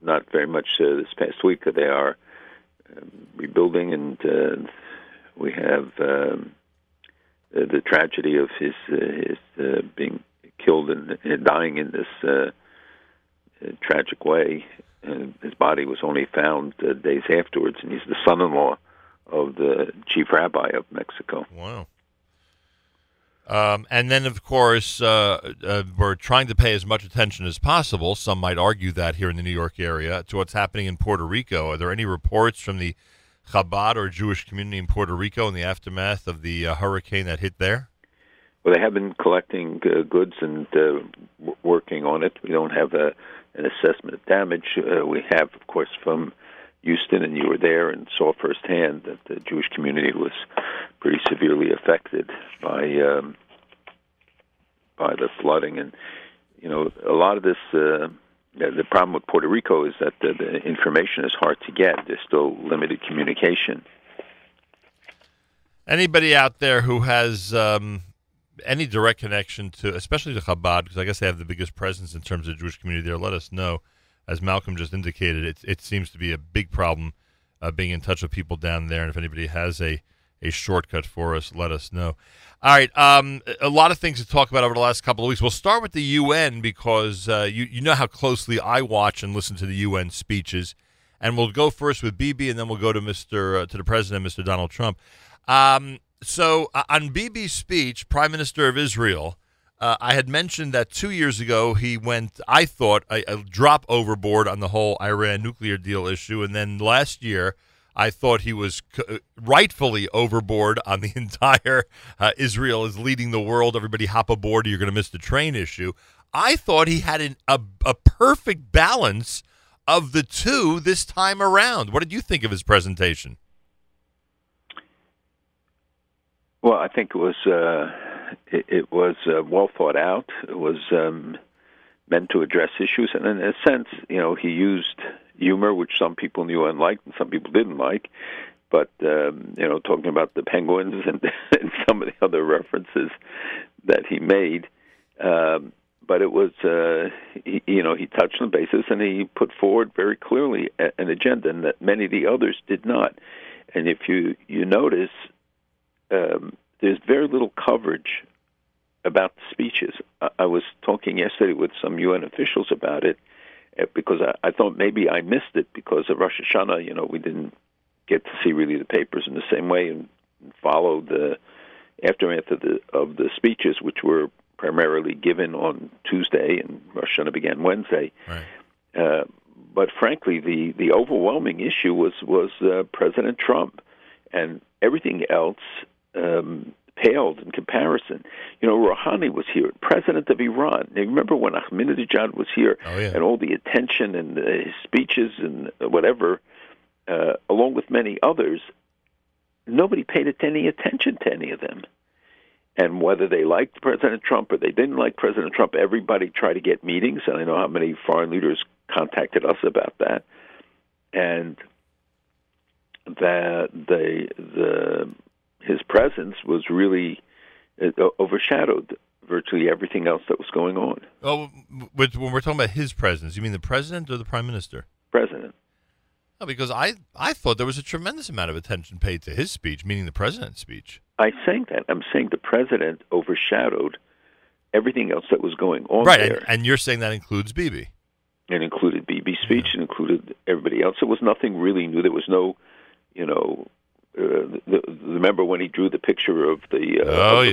not very much this past week. They are rebuilding, and we have the tragedy of his being killed and dying in this tragic way. His body was only found days afterwards, and he's the son-in-law of the chief rabbi of Mexico. Wow. And then, of course, we're trying to pay as much attention as possible, some might argue that here in the New York area, to what's happening in Puerto Rico. Are there any reports from the Chabad or Jewish community in Puerto Rico in the aftermath of the hurricane that hit there? Well, they have been collecting goods and working on it. We don't have an assessment of damage. We have, of course, from Houston, and you were there and saw firsthand that the Jewish community was pretty severely affected by the flooding. And, you know, a lot of this, the problem with Puerto Rico is that the information is hard to get. There's still limited communication. Anybody out there who has any direct connection to, especially to Chabad, because I guess they have the biggest presence in terms of the Jewish community there, let us know. As Malcolm just indicated, it seems to be a big problem being in touch with people down there, and if anybody has a shortcut for us, let us know. All right, a lot of things to talk about over the last couple of weeks. We'll start with the UN, because you know how closely I watch and listen to the UN speeches, and we'll go first with Bibi, and then we'll go to the President, Mr. Donald Trump. So on Bibi's speech, Prime Minister of Israel, I had mentioned that 2 years ago he went, I thought, a drop overboard on the whole Iran nuclear deal issue. And then last year, I thought he was rightfully overboard on the entire Israel is leading the world, everybody hop aboard, you're going to miss the train issue. I thought he had a perfect balance of the two this time around. What did you think of his presentation? Well, I think it was well thought out. It was meant to address issues, and in a sense, you know, he used humor, which some people in the UN liked and some people didn't like, But, talking about the penguins and some of the other references that he made. But it was, he touched on the basis, and he put forward very clearly an agenda, and that many of the others did not. And if you notice, there's very little coverage about the speeches. I was talking yesterday with some UN officials about it, because I thought maybe I missed it because of Rosh Hashanah. We didn't get to see really the papers in the same way and follow the aftermath of the speeches, which were primarily given on Tuesday, and Rosh Hashanah began Wednesday. Right. But frankly, the overwhelming issue was President Trump, and everything else paled in comparison. Rouhani was here, president of Iran. Now, remember when Ahmadinejad was here, and all the attention and his speeches and whatever, along with many others, nobody paid any attention to any of them. And whether they liked President Trump or they didn't like President Trump, everybody tried to get meetings, and I know how many foreign leaders contacted us about that. And that his presence was really overshadowed virtually everything else that was going on. Oh, but when we're talking about his presence, you mean the president or the prime minister? President. No, because I thought there was a tremendous amount of attention paid to his speech, meaning the president's speech. I'm saying the president overshadowed everything else that was going on. Right, there. And you're saying that includes Bibi. It included Bibi's speech, and included everybody else. It was nothing really new. There was no, remember when he drew the picture of the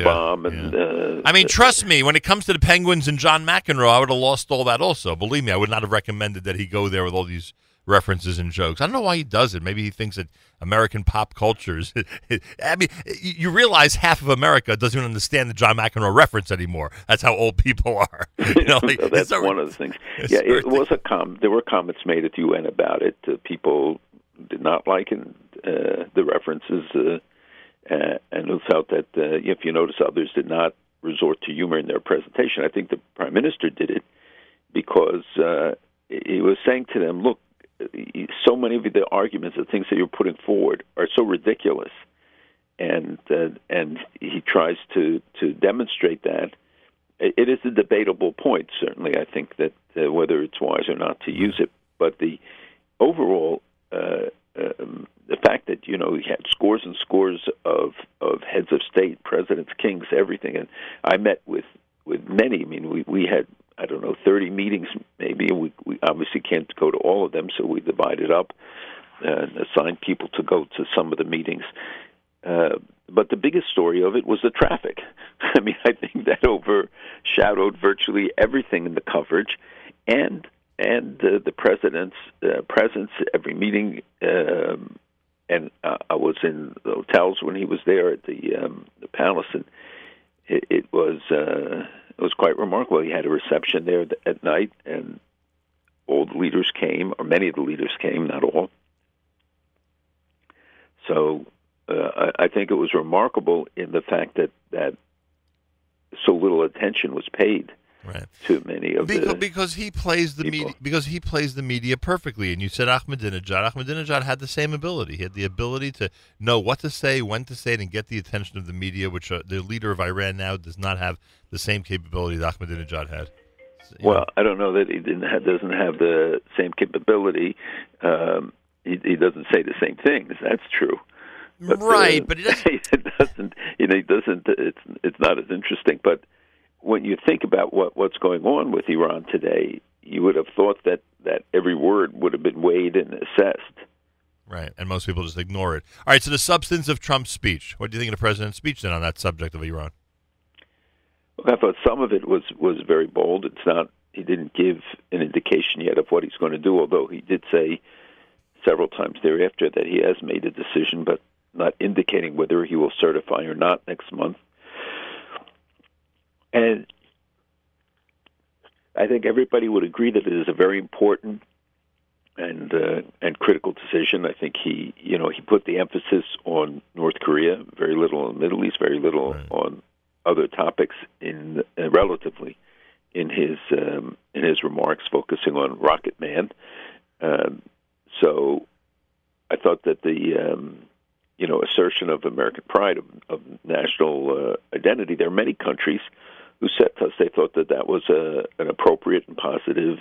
bomb? And trust me, when it comes to the Penguins and John McEnroe, I would have lost all that also. Believe me, I would not have recommended that he go there with all these references and jokes. I don't know why he does it. Maybe he thinks that American pop culture is... I mean, you realize half of America doesn't even understand the John McEnroe reference anymore. That's how old people are. So that's one of the things. Yeah, it was a there were comments made at the UN about it. People did not like it, the references, and who felt that, if you notice, others did not resort to humor in their presentation. I think the prime minister did it because he was saying to them, look, so many of the arguments, the things that you're putting forward, are so ridiculous, and he tries to demonstrate that it is a debatable point. Certainly, I think that whether it's wise or not to use it, but the overall the fact that he had scores and scores of heads of state, presidents, kings, everything, and I met with many. I mean, we had, I don't know, 30 meetings maybe. We obviously can't go to all of them, so we divided up and assigned people to go to some of the meetings. But the biggest story of it was the traffic. I mean, I think that overshadowed virtually everything in the coverage, and the president's presence every meeting. And I was in the hotels when he was there at the palace, and it was... It was quite remarkable. He had a reception there at night, and all the leaders came, or many of the leaders came, not all. So I think it was remarkable in the fact that so little attention was paid to many of the because he plays the media perfectly. And you said Ahmadinejad. Ahmadinejad had the same ability. He had the ability to know what to say, when to say it, and get the attention of the media, which the leader of Iran now does not have the same capability that Ahmadinejad had. I don't know that he doesn't have the same capability. He doesn't say the same things. That's true. But, but it doesn't. It doesn't. It's not as interesting, but. When you think about what's going on with Iran today, you would have thought that every word would have been weighed and assessed. Right, and most people just ignore it. All right, so the substance of Trump's speech. What do you think of the president's speech, then, on that subject of Iran? Look, I thought some of it was very bold. It's not. He didn't give an indication yet of what he's going to do, although he did say several times thereafter that he has made a decision, but not indicating whether he will certify or not next month. And I think everybody would agree that it is a very important and critical decision. I think he put the emphasis on North Korea, very little on the Middle East, very little on other topics relatively in his remarks, focusing on Rocket Man. So I thought that the you know, assertion of American pride, of national identity. There are many countries who said to us they thought that that was an appropriate and positive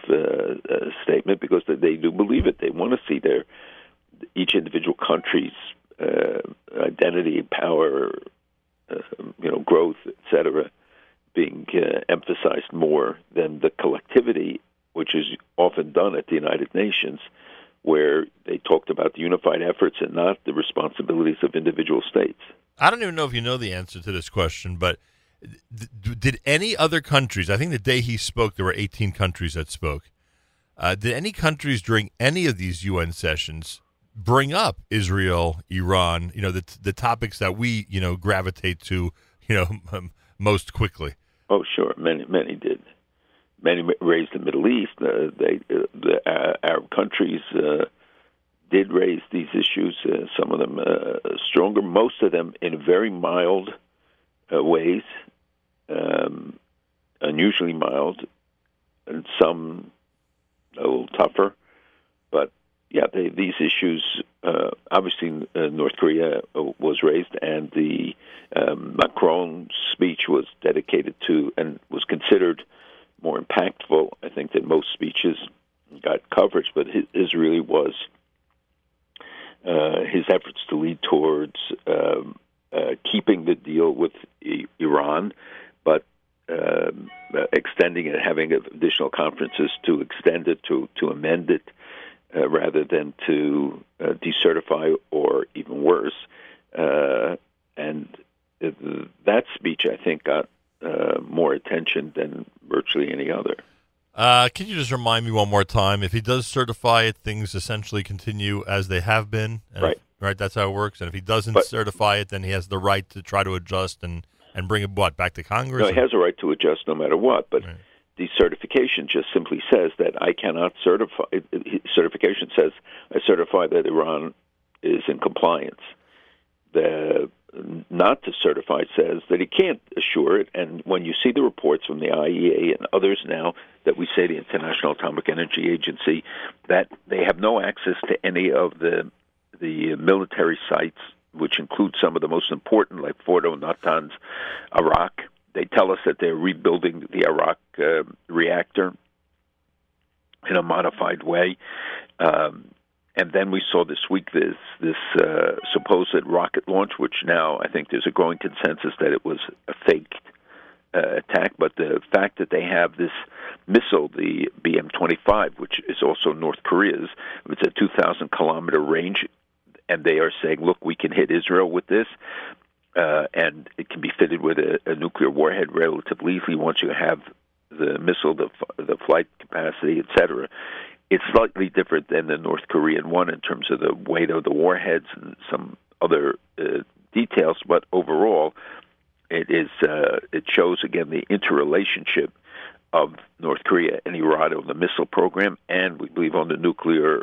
statement, because they do believe it. They want to see their each individual country's identity, power, you know, growth, etc., being emphasized more than the collectivity, which is often done at the United Nations, where they talked about the unified efforts and not the responsibilities of individual states. I don't even know if you know the answer to this question, but did any other countries, I think the day he spoke, there were 18 countries that spoke, did any countries during any of these UN sessions bring up Israel, Iran, you know, the topics that we, you know, gravitate to, you know, most quickly? Oh, sure. Many did. Many raised the Middle East. The Arab countries did raise these issues, some of them stronger, most of them in very mild ways, unusually mild, and some a little tougher. But, yeah, these issues, obviously North Korea was raised, and the Macron speech was dedicated to and was considered more impactful, I think, than most speeches got coverage, but his really was his efforts to lead towards keeping the deal with Iran, but extending it, having additional conferences to extend it, to amend it, rather than to decertify, or even worse. And that speech, I think, got more attention than virtually any other. Can you just remind me one more time, if he does certify it, things essentially continue as they have been? And right. Right, that's how it works. And if he doesn't certify it, then he has the right to try to adjust and bring it, what, back to Congress? No, he has a right to adjust no matter what, but right. Decertification just simply says that I cannot certify. Certification says I certify that Iran is in compliance. The not to certify says that he can't assure it, and when you see the reports from the IAEA and others now that we say the International Atomic Energy Agency, that they have no access to any of the military sites, which include some of the most important, like Fordo, Natanz, Iraq. They tell us that they're rebuilding the Iraq reactor in a modified way. And then we saw this week this supposed rocket launch, which now I think there's a growing consensus that it was a faked attack. But the fact that they have this missile, the BM-25, which is also North Korea's, it's a 2,000-kilometer range, and they are saying, look, we can hit Israel with this, and it can be fitted with a nuclear warhead relatively easily once you have the missile, the flight capacity, et cetera. It's slightly different than the North Korean one in terms of the weight of the warheads and some other details, but overall, it shows again the interrelationship of North Korea and Iran on the missile program, and we believe on the nuclear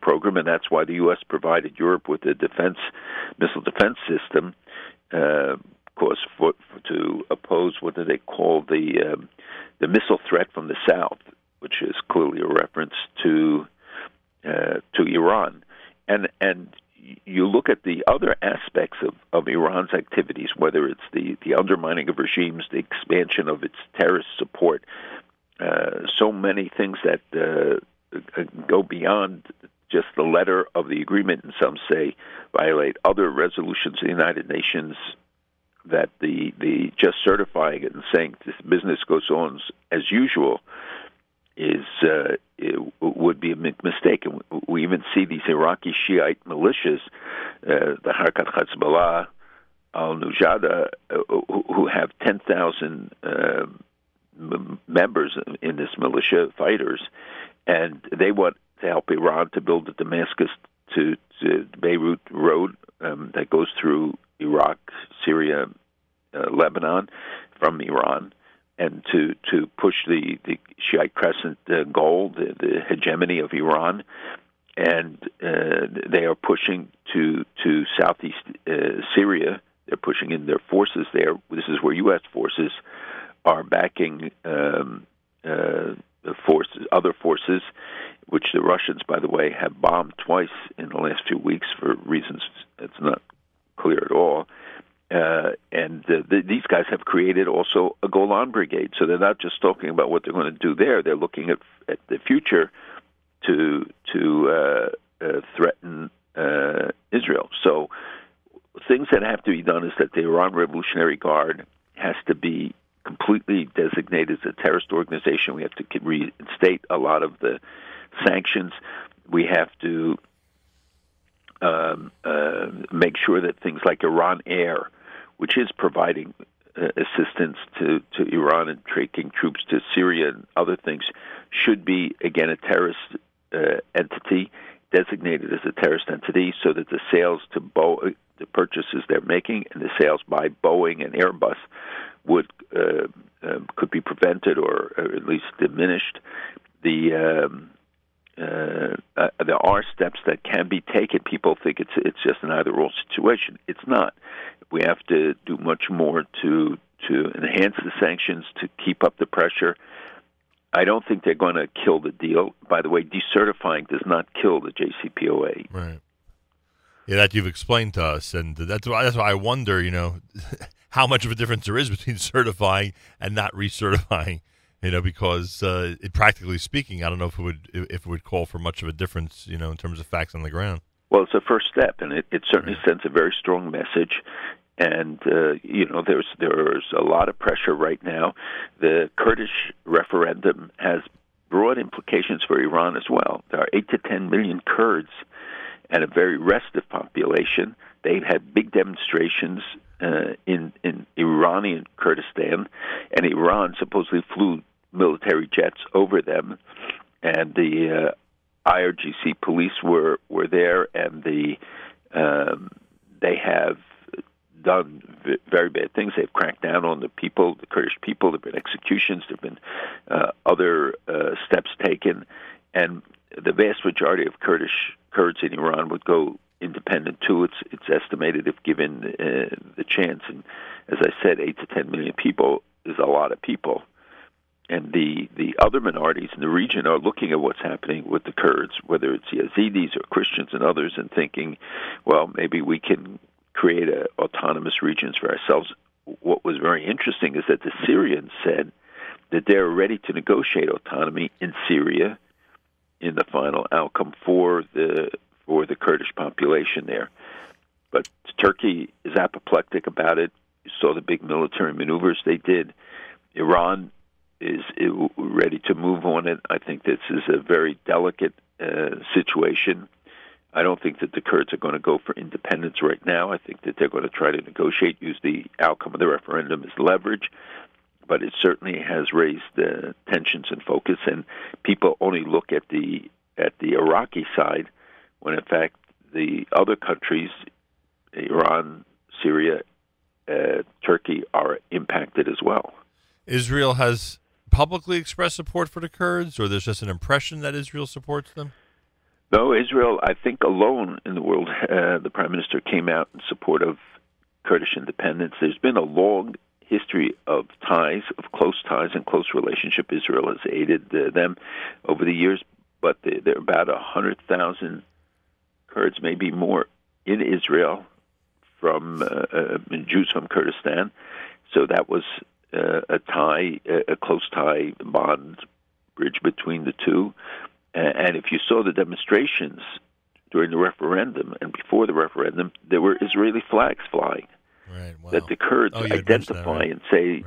program, and that's why the U.S. provided Europe with a missile defense system, to oppose what they call the missile threat from the south, which is clearly a reference to Iran. And you look at the other aspects of Iran's activities, whether it's the undermining of regimes, the expansion of its terrorist support, so many things that go beyond just the letter of the agreement, and some say violate other resolutions of the United Nations, that the just certifying it and saying this business goes on as usual would be a mistake. And we even see these Iraqi Shiite militias, the Harkat Hezbollah, al-Nujada, who have 10,000 members in this militia, fighters, and they want to help Iran to build the Damascus to Beirut road that goes through Iraq, Syria, Lebanon, from Iran, and to push the Shiite Crescent goal, the hegemony of Iran, and they are pushing to southeast Syria. They're pushing in their forces there. This is where U.S. forces are backing other forces, which the Russians, by the way, have bombed twice in the last 2 weeks for reasons that's not clear at all. These guys have created also a Golan Brigade. So they're not just talking about what they're going to do there. They're looking at the future to threaten Israel. So things that have to be done is that the Iran Revolutionary Guard has to be completely designated as a terrorist organization. We have to reinstate a lot of the sanctions. We have to make sure that things like Iran Air, which is providing assistance to Iran and taking troops to Syria and other things, should be, again, a terrorist entity, designated as a terrorist entity, so that the sales to Boeing, the purchases they're making, and the sales by Boeing and Airbus could be prevented or at least diminished. There are steps that can be taken. People think it's just an either-or situation. It's not. We have to do much more to enhance the sanctions, to keep up the pressure. I don't think they're going to kill the deal. By the way, decertifying does not kill the JCPOA. Right. Yeah, that you've explained to us, and that's why I wonder, how much of a difference there is between certifying and not recertifying, because practically speaking, I don't know if it would call for much of a difference, in terms of facts on the ground. Well, it's a first step, and it certainly sends a very strong message. And there's a lot of pressure right now. The Kurdish referendum has broad implications for Iran as well. There are 8 to 10 million Kurds and a very restive population. They've had big demonstrations in Iranian Kurdistan, and Iran supposedly flew military jets over them, and the IRGC police were there, and they have done very bad things. They've cracked down on the people, the Kurdish people. There have been executions. There have been other steps taken, and the vast majority of Kurds in Iran would go independent too. It's estimated, if given the chance, and as I said, 8 to 10 million people is a lot of people. And the other minorities in the region are looking at what's happening with the Kurds, whether it's Yazidis or Christians and others, and thinking, well, maybe we can create autonomous regions for ourselves. What was very interesting is that the Syrians said that they're ready to negotiate autonomy in Syria in the final outcome for the Kurdish population there. But Turkey is apoplectic about it. You saw the big military maneuvers they did. Iran is ready to move on it. I think this is a very delicate situation. I don't think that the Kurds are going to go for independence right now. I think that they're going to try to negotiate, use the outcome of the referendum as leverage. But it certainly has raised tensions and focus, and people only look at the Iraqi side, when in fact the other countries, Iran, Syria, Turkey, are impacted as well. Israel has publicly expressed support for the Kurds, or there's just an impression that Israel supports them? No, Israel, I think, alone in the world, the Prime Minister came out in support of Kurdish independence. There's been a long history of ties, of close ties and close relationship. Israel has aided them over the years, but there are about 100,000 Kurds, maybe more, in Israel from Jews from Kurdistan. So that was a close tie, bond, bridge between the two. And if you saw the demonstrations during the referendum and before the referendum, there were Israeli flags flying. Right, wow. That the Kurds identify and say,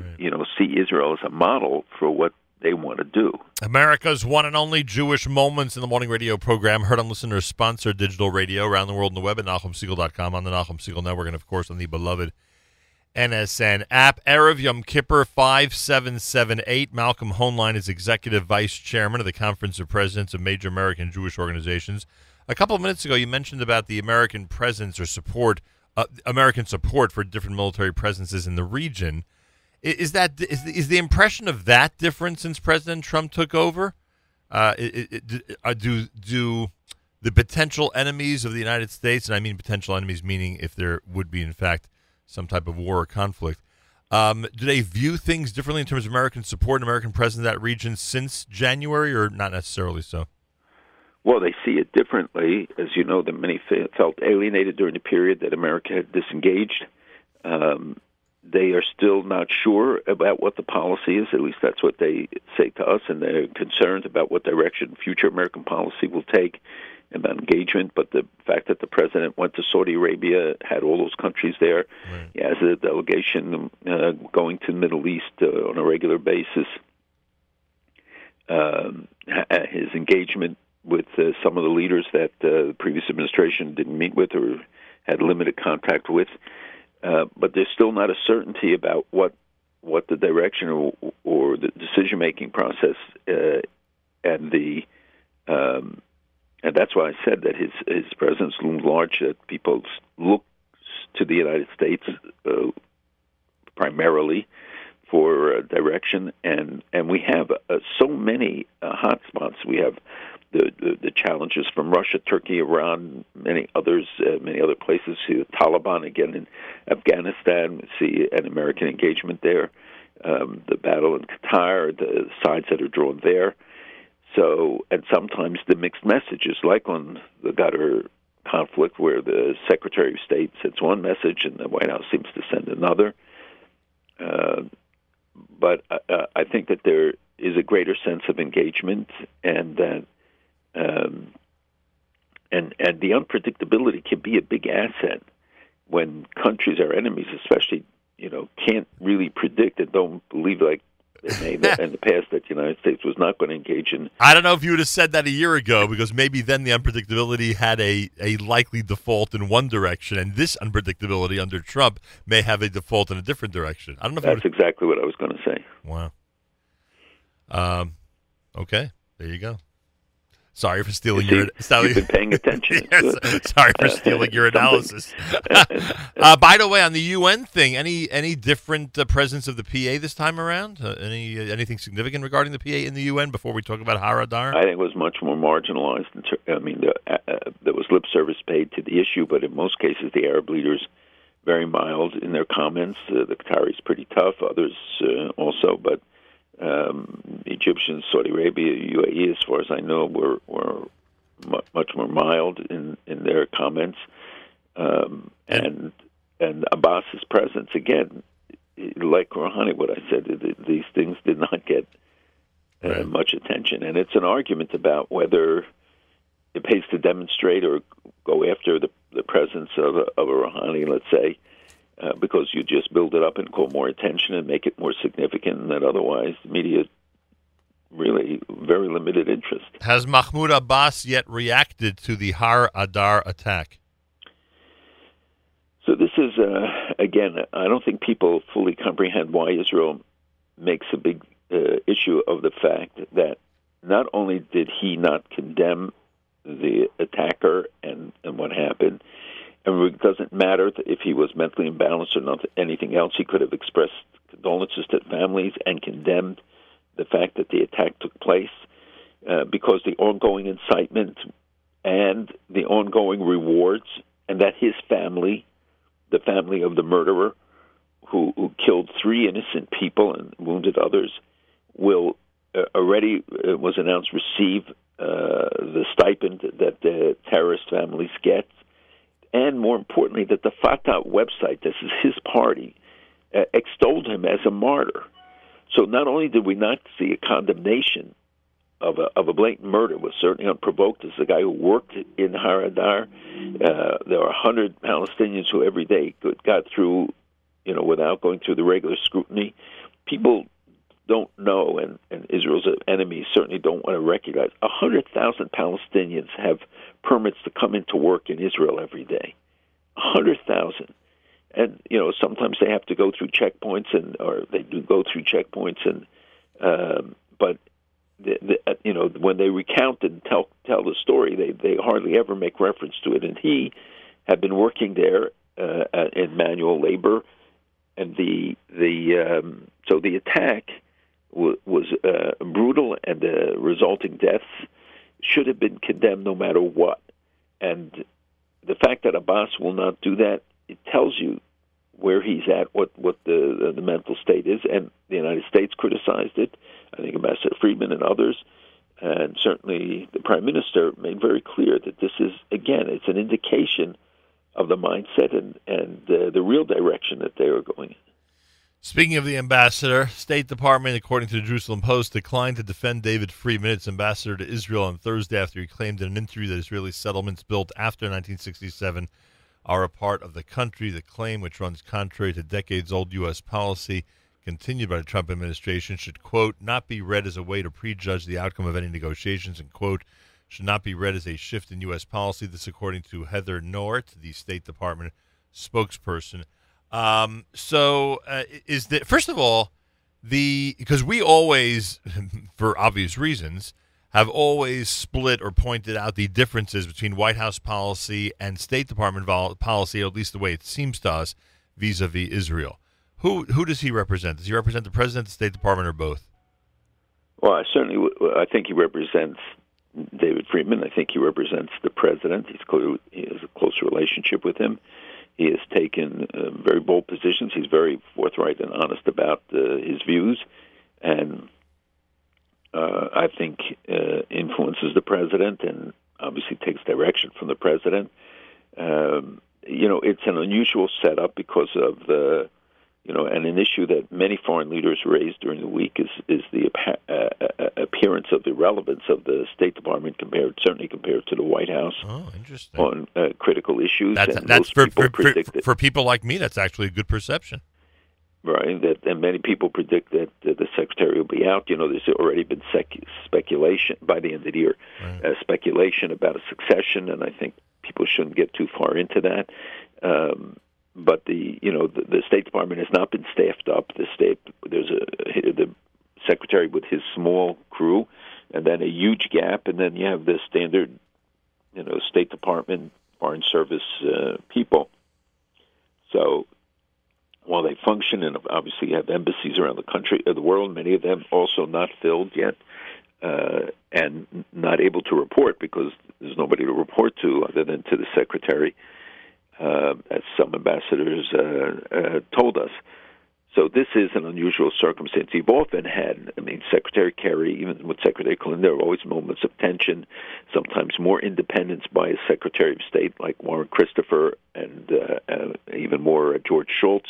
see Israel as a model for what they want to do. America's one and only Jewish Moments in the Morning radio program, heard on listeners' sponsored digital radio around the world on the web at NachumSegal.com, on the Nachum Segal Network, and, of course, on the beloved NSN app. Erev Yom Kippur 5778. Malcolm Hoenlein is Executive Vice Chairman of the Conference of Presidents of Major American Jewish Organizations. A couple of minutes ago, you mentioned about the American presence or support, American support for different military presences in the region. Is the impression of that different since President Trump took over? Do the potential enemies of the United States, and I mean potential enemies meaning if there would be, in fact, some type of war or conflict, do they view things differently in terms of American support and American presence in that region since January, or not necessarily so? Well, they see it differently. As you know, that many felt alienated during the period that America had disengaged. They are still not sure about what the policy is. At least that's what they say to us, and they're concerned about what direction future American policy will take about engagement. But the fact that the president went to Saudi Arabia, had all those countries there, right, as a delegation going to the Middle East on a regular basis, his engagement with some of the leaders that the previous administration didn't meet with or had limited contact with. But there's still not a certainty about what the direction or the decision-making process and that's why I said that his presence loomed large, that people look to the United States primarily for direction, and we have so many hot spots. We have the challenges from Russia, Turkey, Iran, many others, many other places. See the Taliban again in Afghanistan. We see an American engagement there. The battle in Qatar, the sides that are drawn there. So, and sometimes the mixed messages, like on the Qatar conflict, where the Secretary of State sends one message and the White House seems to send another. But I think that there is a greater sense of engagement, and that and the unpredictability can be a big asset when countries are enemies, especially, can't really predict and don't believe, like they made in the past, that the United States was not going to engage in. I don't know if you would have said that a year ago, because maybe then the unpredictability had a likely default in one direction, and this unpredictability under Trump may have a default in a different direction. I don't know. Exactly what I was going to say. Wow. Okay. There you go. Sorry for stealing your... You've been paying attention. Yes, sorry for stealing your analysis. By the way, on the UN thing, any different presence of the PA this time around? Anything significant regarding the PA in the UN before we talk about Haradar? I think it was much more marginalized. There was lip service paid to the issue, but in most cases the Arab leaders very mild in their comments. The Qataris pretty tough, others also, but... Egyptians, Saudi Arabia, UAE, as far as I know, were much more mild in their comments. And Abbas's presence, again, like Rouhani, what I said, these things did not get much attention. And it's an argument about whether it pays to demonstrate or go after the presence of a Rouhani, let's say, because you just build it up and call more attention and make it more significant, and that otherwise the media really very limited interest. Has Mahmoud Abbas yet reacted to the Har Adar attack? So this is, again, I don't think people fully comprehend why Israel makes a big issue of the fact that not only did he not condemn the attacker and what happened, and it doesn't matter if he was mentally imbalanced or not, anything else. He could have expressed condolences to families and condemned the fact that the attack took place, because the ongoing incitement and the ongoing rewards, and that his family, the family of the murderer who killed three innocent people and wounded others, will already, was announced, receive the stipend that the terrorist families get. And more importantly, that the Fatah website, this is his party, extolled him as a martyr. So not only did we not see a condemnation of a blatant murder, it was certainly unprovoked, as the guy who worked in Haradar. There are 100 Palestinians who every day got through, without going through the regular scrutiny. People don't know, and Israel's enemies certainly don't want to recognize, 100,000 Palestinians have permits to come into work in Israel every day. 100,000. And, sometimes they have to go through checkpoints, or they do go through checkpoints, but, when they recount and tell the story, they hardly ever make reference to it. And he had been working there in manual labor, and so the attack was brutal, and the resulting deaths should have been condemned no matter what. And the fact that Abbas will not do that, it tells you where he's at, what the mental state is. And the United States criticized it. I think Ambassador Friedman and others. And certainly the Prime Minister made very clear that this is, again, it's an indication of the mindset and the real direction that they are going in. Speaking of the ambassador, State Department, according to the Jerusalem Post, declined to defend David Friedman, its ambassador to Israel, on Thursday after he claimed in an interview that Israeli settlements built after 1967 are a part of the country. The claim, which runs contrary to decades-old U.S. policy continued by the Trump administration, should, quote, not be read as a way to prejudge the outcome of any negotiations, and, quote, should not be read as a shift in U.S. policy. This, according to Heather Nauert, the State Department spokesperson. Is that, first of all, because we always, for obvious reasons, have always split or pointed out the differences between White House policy and State Department policy, or at least the way it seems to us, vis-a-vis Israel. Who does he represent? Does he represent the president, the State Department, or both? Well, I think he represents David Friedman. I think he represents the president. He has a close relationship with him. He has taken very bold positions. He's very forthright and honest about his views, and I think influences the president and obviously takes direction from the president. It's an unusual setup because of the, and an issue that many foreign leaders raised during the week is the appearance of the relevance of the State Department compared to the White House. Oh, interesting. On critical issues. That's for people like me, that's actually a good perception. Right, and many people predict that the secretary will be out. There's already been speculation by the end of the year, right. Speculation about a succession, and I think people shouldn't get too far into that. But the State Department has not been staffed up. There's the secretary with his small crew, and then a huge gap, and then you have the standard, State Department Foreign Service people. So while they function and obviously have embassies around the country, the world, many of them also not filled yet, and not able to report because there's nobody to report to other than to the secretary. As some ambassadors told us. So this is an unusual circumstance. You've often had, Secretary Kerry, even with Secretary Clinton, there are always moments of tension, sometimes more independence by a Secretary of State like Warren Christopher and even more George Shultz,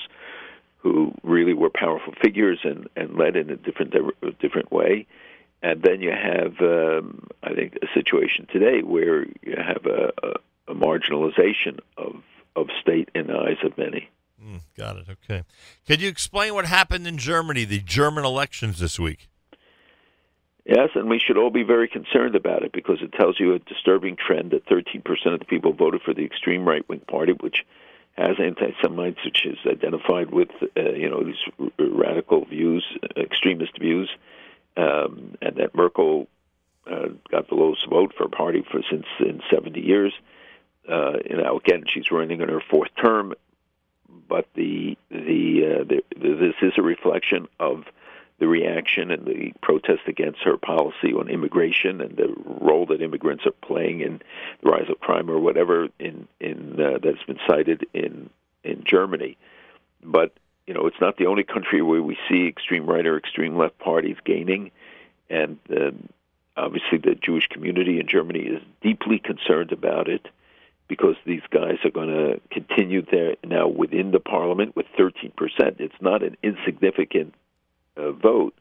who really were powerful figures and led in a different way. And then you have, I think, a situation today where you have a marginalization of state in the eyes of many. Got it. Okay. Could you explain what happened in Germany, the German elections this week? Yes, and we should all be very concerned about it because it tells you a disturbing trend that 13% of the people voted for the extreme right-wing party, which has anti-Semites, which is identified with these radical views, extremist views, and that Merkel got the lowest vote for a party since 70 years. Again, she's running in her fourth term, but this is a reflection of the reaction and the protest against her policy on immigration and the role that immigrants are playing in the rise of crime or whatever that's been cited in Germany. But it's not the only country where we see extreme right or extreme left parties gaining, and obviously the Jewish community in Germany is deeply concerned about it, because these guys are going to continue there now within the parliament with 13%. It's not an insignificant vote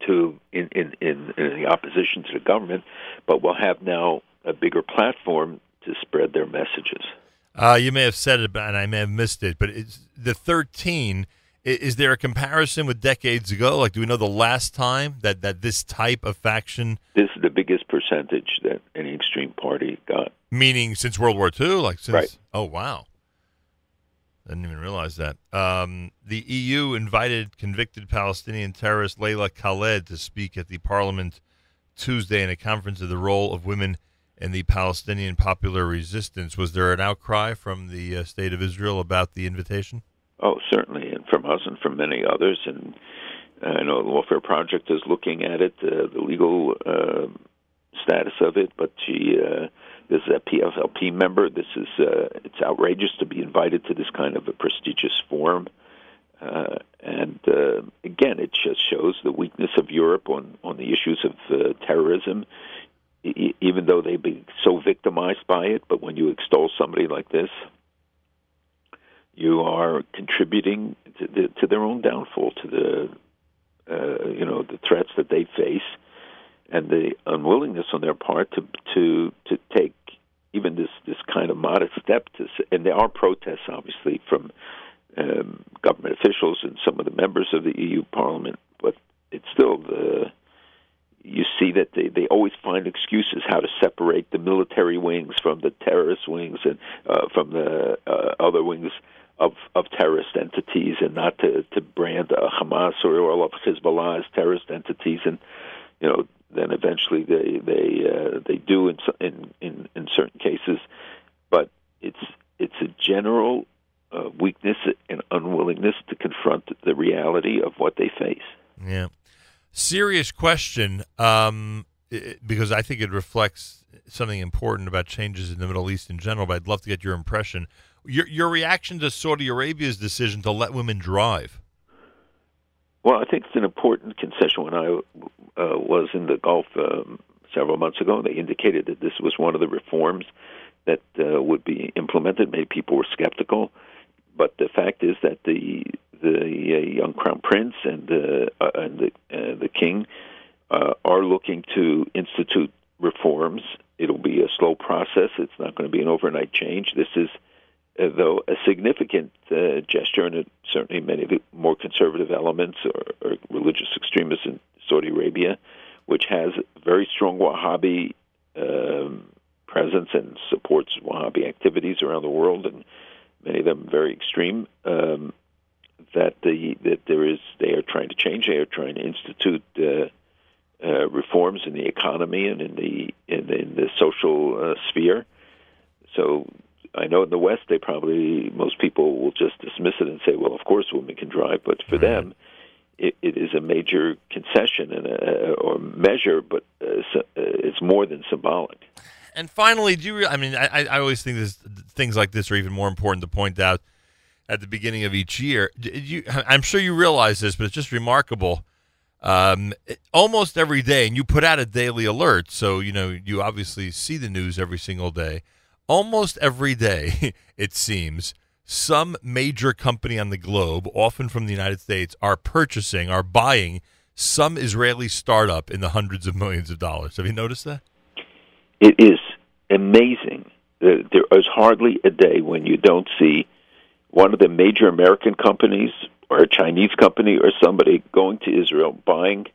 in the opposition to the government, but will have now a bigger platform to spread their messages. You may have said it, and I may have missed it, but it's the 13. Is there a comparison with decades ago? Like, do we know the last time that this type of faction? This is the biggest percentage that any extreme party got. Meaning since World War II? Right. Oh, wow. I didn't even realize that. The EU invited convicted Palestinian terrorist Leila Khaled to speak at the parliament Tuesday in a conference of the role of women in the Palestinian popular resistance. Was there an outcry from the State of Israel about the invitation? Oh, certainly, and from us and from many others. And I know the Lawfare Project is looking at it, the legal status of it, but she is a PFLP member. It's outrageous to be invited to this kind of a prestigious forum. And again, it just shows the weakness of Europe on the issues of terrorism, even though they've been so victimized by it. But when you extol somebody like this, you are contributing to their own downfall, to the threats that they face, and the unwillingness on their part to take even this kind of modest step. And there are protests, obviously, from government officials and some of the members of the EU Parliament, but it's still you see that they always find excuses how to separate the military wings from the terrorist wings and from the other wings of terrorist entities, and not to brand Hamas or all of Hezbollah as terrorist entities, and then eventually they do in certain cases, but it's a general weakness and unwillingness to confront the reality of what they face. Yeah, serious question, because I think it reflects something important about changes in the Middle East in general. But I'd love to get your impression, your reaction to Saudi Arabia's decision to let women drive. Well, I think it's an important concession. When I was in the Gulf several months ago, they indicated that this was one of the reforms that would be implemented. Many people were skeptical, but the fact is that the young crown prince and the king are looking to institute reforms. It'll be a slow process. It's not going to be an overnight change. This is, though, a significant gesture, and certainly many of the more conservative elements or religious extremists in Saudi Arabia, which has very strong Wahhabi presence and supports Wahhabi activities around the world, and many of them very extreme, they are trying to change. They are trying to institute reforms in the economy and in the social sphere. So I know in the West, most people will just dismiss it and say, well, of course women can drive, but for them it is a major concession or measure, but it's more than symbolic. And finally, I always think things like this are even more important to point out at the beginning of each year. I'm sure you realize this, but it's just remarkable. Almost every day, and you put out a daily alert, so you obviously see the news every single day. Almost every day, it seems, some major company on the globe, often from the United States, are buying some Israeli startup in the hundreds of millions of dollars. Have you noticed that? It is amazing. There is hardly a day when you don't see one of the major American companies or a Chinese company or somebody going to Israel, buying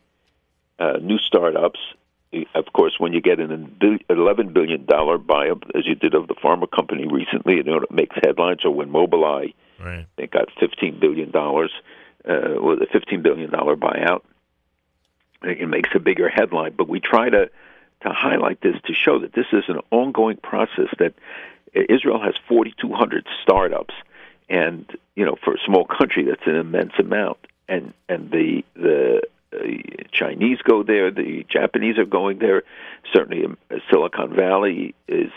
new startups. Of course, when you get an $11 billion buy-up, as you did of the pharma company recently, it makes headlines. Or when Mobileye, right, they got $15 billion with a $15 billion buyout, it makes a bigger headline. But we try to highlight this, to show that this is an ongoing process, that Israel has 4,200 startups, and for a small country, that's an immense amount. And the Chinese go there, the Japanese are going there. Certainly, Silicon Valley is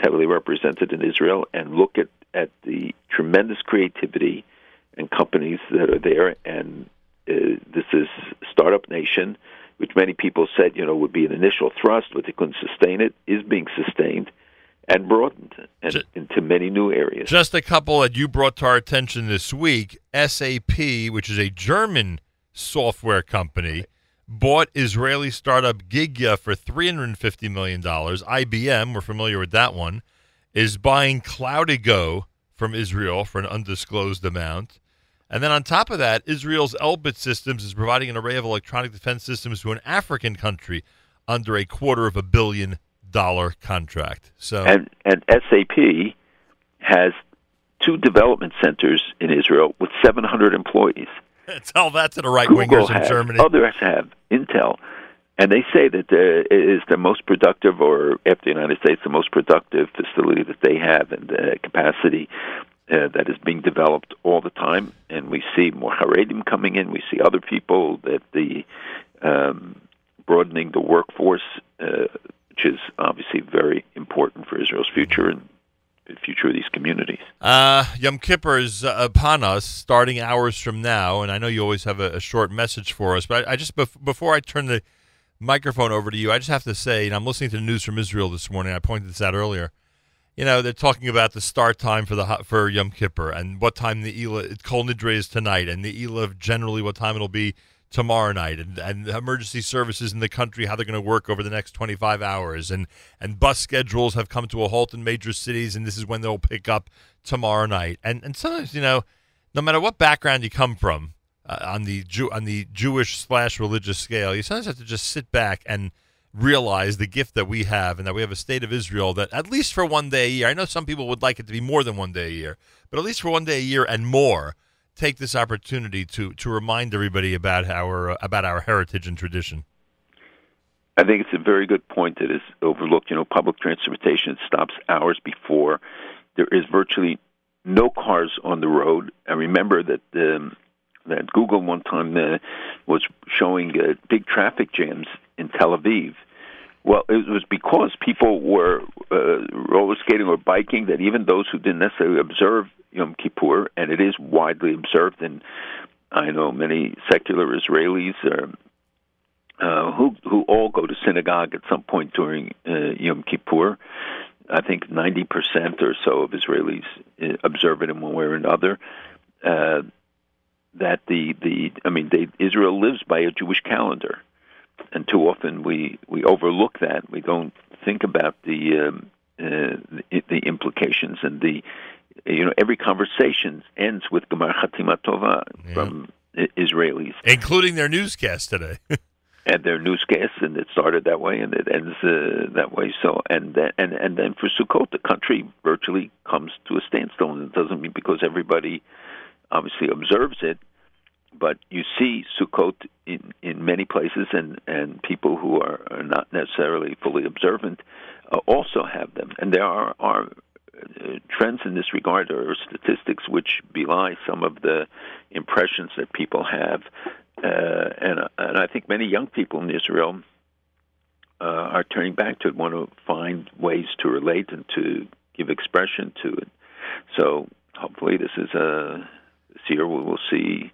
heavily represented in Israel. And look at the tremendous creativity and companies that are there. And this is Startup Nation, which many people said, would be an initial thrust, but they couldn't sustain it, is being sustained and broadened into many new areas. Just a couple that you brought to our attention this week. SAP, which is a German software company, bought Israeli startup Gigya for $350 million. IBM, we're familiar with that one, is buying Cloudigo from Israel for an undisclosed amount. And then on top of that, Israel's Elbit Systems is providing an array of electronic defense systems to an African country under a $250 million contract. So and SAP has 2 development centers in Israel with 700 employees. Tell that to the right-wingers in Germany. Others have, Intel. And they say that it is the most productive, or after the United States, the most productive facility that they have, and the capacity that is being developed all the time. And we see more Haredim coming in. We see other people, that the broadening the workforce, which is obviously very important for Israel's future and the future of these communities. Yom Kippur is upon us, starting hours from now, and I know you always have a short message for us, but I just before I turn the microphone over to you, I just have to say, and I'm listening to the news from Israel this morning. I pointed this out earlier. You know, they're talking about the start time for Yom Kippur and what time the Eilah Kol Nidre is tonight, and the Eilah generally what time it'll be tomorrow night, and emergency services in the country, how they're going to work over the next 25 hours, and bus schedules have come to a halt in major cities, and this is when they'll pick up tomorrow night. And sometimes, you know, no matter what background you come from on the Jewish/religious scale, you sometimes have to just sit back and realize the gift that we have, and that we have a state of Israel that at least for one day a year, I know some people would like it to be more than one day a year, but at least for one day a year and more, take this opportunity to remind everybody about our heritage and tradition. I think it's a very good point that is overlooked. You know, public transportation stops hours before. There is virtually no cars on the road. I remember that that Google one time was showing big traffic jams in Tel Aviv. Well, it was because people were roller skating or biking, that even those who didn't necessarily observe Yom Kippur, and it is widely observed, and I know many secular Israelis who all go to synagogue at some point during Yom Kippur. I think 90% or so of Israelis observe it in one way or another. Israel lives by a Jewish calendar, and too often we overlook that. We don't think about the implications and the. You know, every conversation ends with Gemara Chatima Tova from Israelis, including their newscast today. And their newscast, and it started that way, and it ends that way. So, and then for Sukkot, the country virtually comes to a standstill, and it doesn't mean because everybody obviously observes it, but you see Sukkot in many places, and people who are not necessarily fully observant also have them, and there are trends in this regard are statistics which belie some of the impressions that people have, and I think many young people in Israel are turning back to it, want to find ways to relate and to give expression to it. So hopefully this year we will see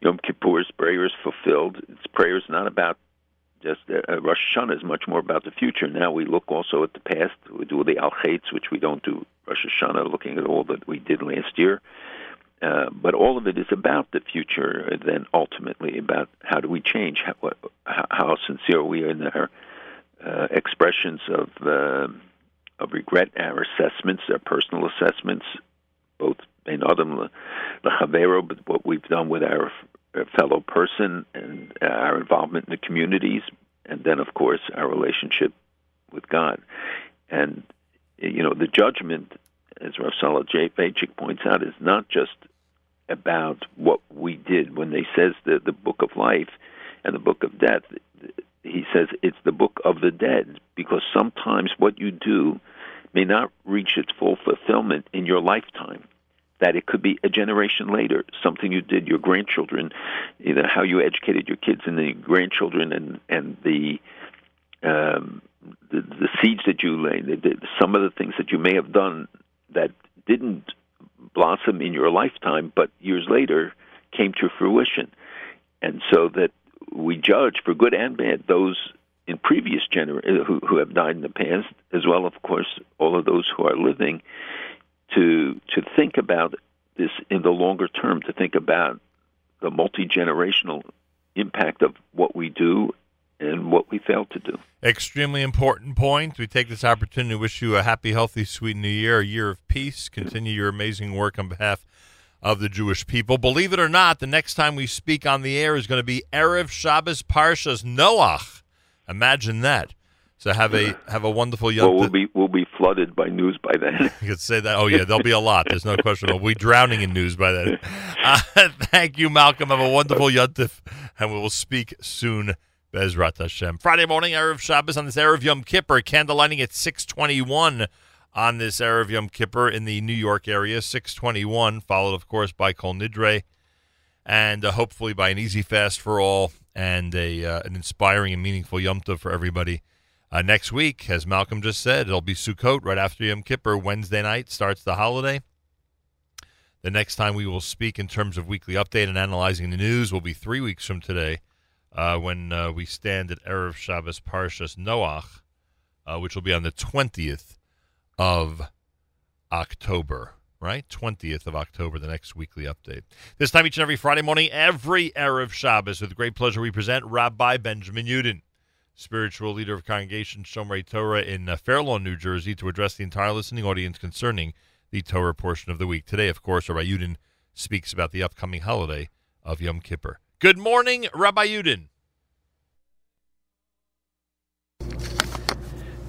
Yom Kippur's prayers fulfilled. Its prayer is not about just Rosh Hashanah, is much more about the future. Now we look also at the past. We do the Al-Chaitz, which we don't do Rosh Hashanah, looking at all that we did last year. But all of it is about the future, and then ultimately about how do we change, how sincere we are in our expressions of regret, our assessments, our personal assessments, both in Adam L'Chavero, but what we've done with our fellow person and our involvement in the communities, and then, of course, our relationship with God. And, you know, the judgment, as Rav Sala J. Vajcik points out, is not just about what we did. When they says the book of life and the book of death, he says it's the book of the dead, because sometimes what you do may not reach its full fulfillment in your lifetime. That it could be a generation later, something you did, your grandchildren, you know, how you educated your kids and the grandchildren, and the seeds that you laid, some of the things that you may have done that didn't blossom in your lifetime, but years later came to fruition. And so that we judge for good and bad those in previous generations who have died in the past, as well, of course, all of those who are living, to think about this in the longer term, to think about the multi-generational impact of what we do and what we fail to do. Extremely important point. We take this opportunity to wish you a happy, healthy, sweet new year, a year of peace. Continue your amazing work on behalf of the Jewish people. Believe it or not, the next time we speak on the air is going to be Erev Shabbos Parshas Noach. Imagine that. So have a wonderful young. Well, we'll be flooded by news by then. You could say that. Oh yeah, there'll be a lot. There's no question. We'll be drowning in news by then. Thank you, Malcolm. Have a wonderful Yontif, and we will speak soon. Bezrat Hashem. Friday morning, Erev Shabbos on this Erev Yom Kippur. Candle lighting at 6:21 on this Erev Yom Kippur in the New York area. 6:21, followed of course by Kol Nidre, and hopefully by an easy fast for all and an inspiring and meaningful Yom Tov for everybody. Next week, as Malcolm just said, it'll be Sukkot right after Yom Kippur. Wednesday night starts the holiday. The next time we will speak in terms of weekly update and analyzing the news will be 3 weeks from today when we stand at Erev Shabbos Parshas Noach, which will be on the 20th of October, right? 20th of October, the next weekly update. This time each and every Friday morning, every Erev Shabbos, with great pleasure we present Rabbi Benjamin Yudin, spiritual leader of Congregation Shomrei Torah in Fair Lawn, New Jersey, to address the entire listening audience concerning the Torah portion of the week. Today, of course, Rabbi Yudin speaks about the upcoming holiday of Yom Kippur. Good morning, Rabbi Yudin.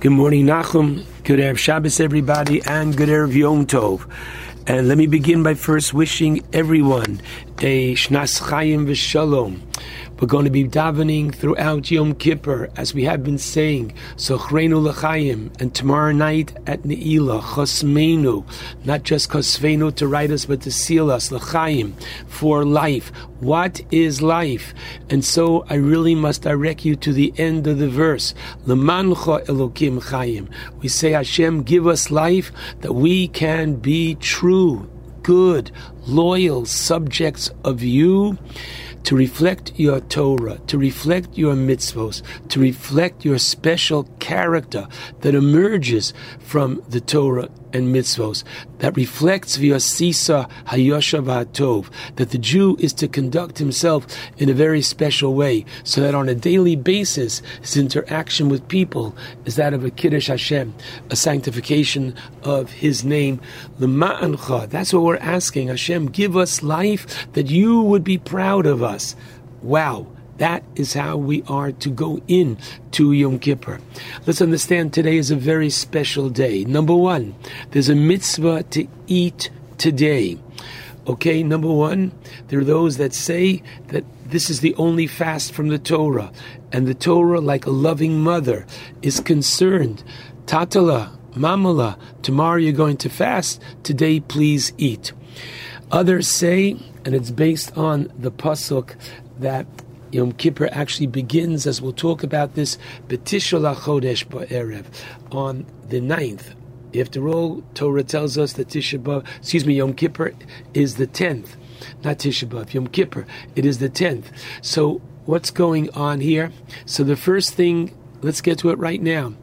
Good morning, Nachum. Good Erev Shabbos, everybody, and good Erev Yom Tov. And let me begin by first wishing everyone a Shnas Chaim V'Shalom. We're going to be davening throughout Yom Kippur, as we have been saying, Zochreinu L'Chaim, and tomorrow night at Ne'ilah, Chosmeinu, not just Chosveinu to write us, but to seal us, L'Chaim, for life. What is life? And so I really must direct you to the end of the verse, L'mancha Elokim Chaim. We say, Hashem, give us life that we can be true, good, loyal subjects of you, to reflect your Torah, to reflect your mitzvos, to reflect your special character that emerges from the Torah and mitzvos, that reflects via sisa hayoshav ha'tov, that the Jew is to conduct himself in a very special way, so that on a daily basis his interaction with people is that of a kiddush Hashem, a sanctification of His name. L'ma'ancha, that's what we're asking, Hashem, give us life that You would be proud of us. Wow. That is how we are to go in to Yom Kippur. Let's understand today is a very special day. Number one, there's a mitzvah to eat today. Okay, number one, there are those that say that this is the only fast from the Torah. And the Torah, like a loving mother, is concerned. Tatala, mamala, tomorrow you're going to fast. Today, please eat. Others say, and it's based on the pasuk, that Yom Kippur actually begins, as we'll talk about this, B'Tisha Chodesh B'Erev, on the 9th. After all, Torah tells us that Yom Kippur is the 10th. Not Tisha B'Av, Yom Kippur. It is the 10th. So what's going on here? So the first thing, let's get to it right now,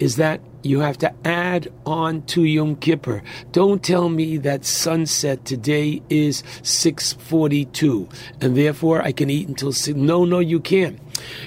is that you have to add on to Yom Kippur. Don't tell me that sunset today is 6:42, and therefore I can eat until 6. No, you can't.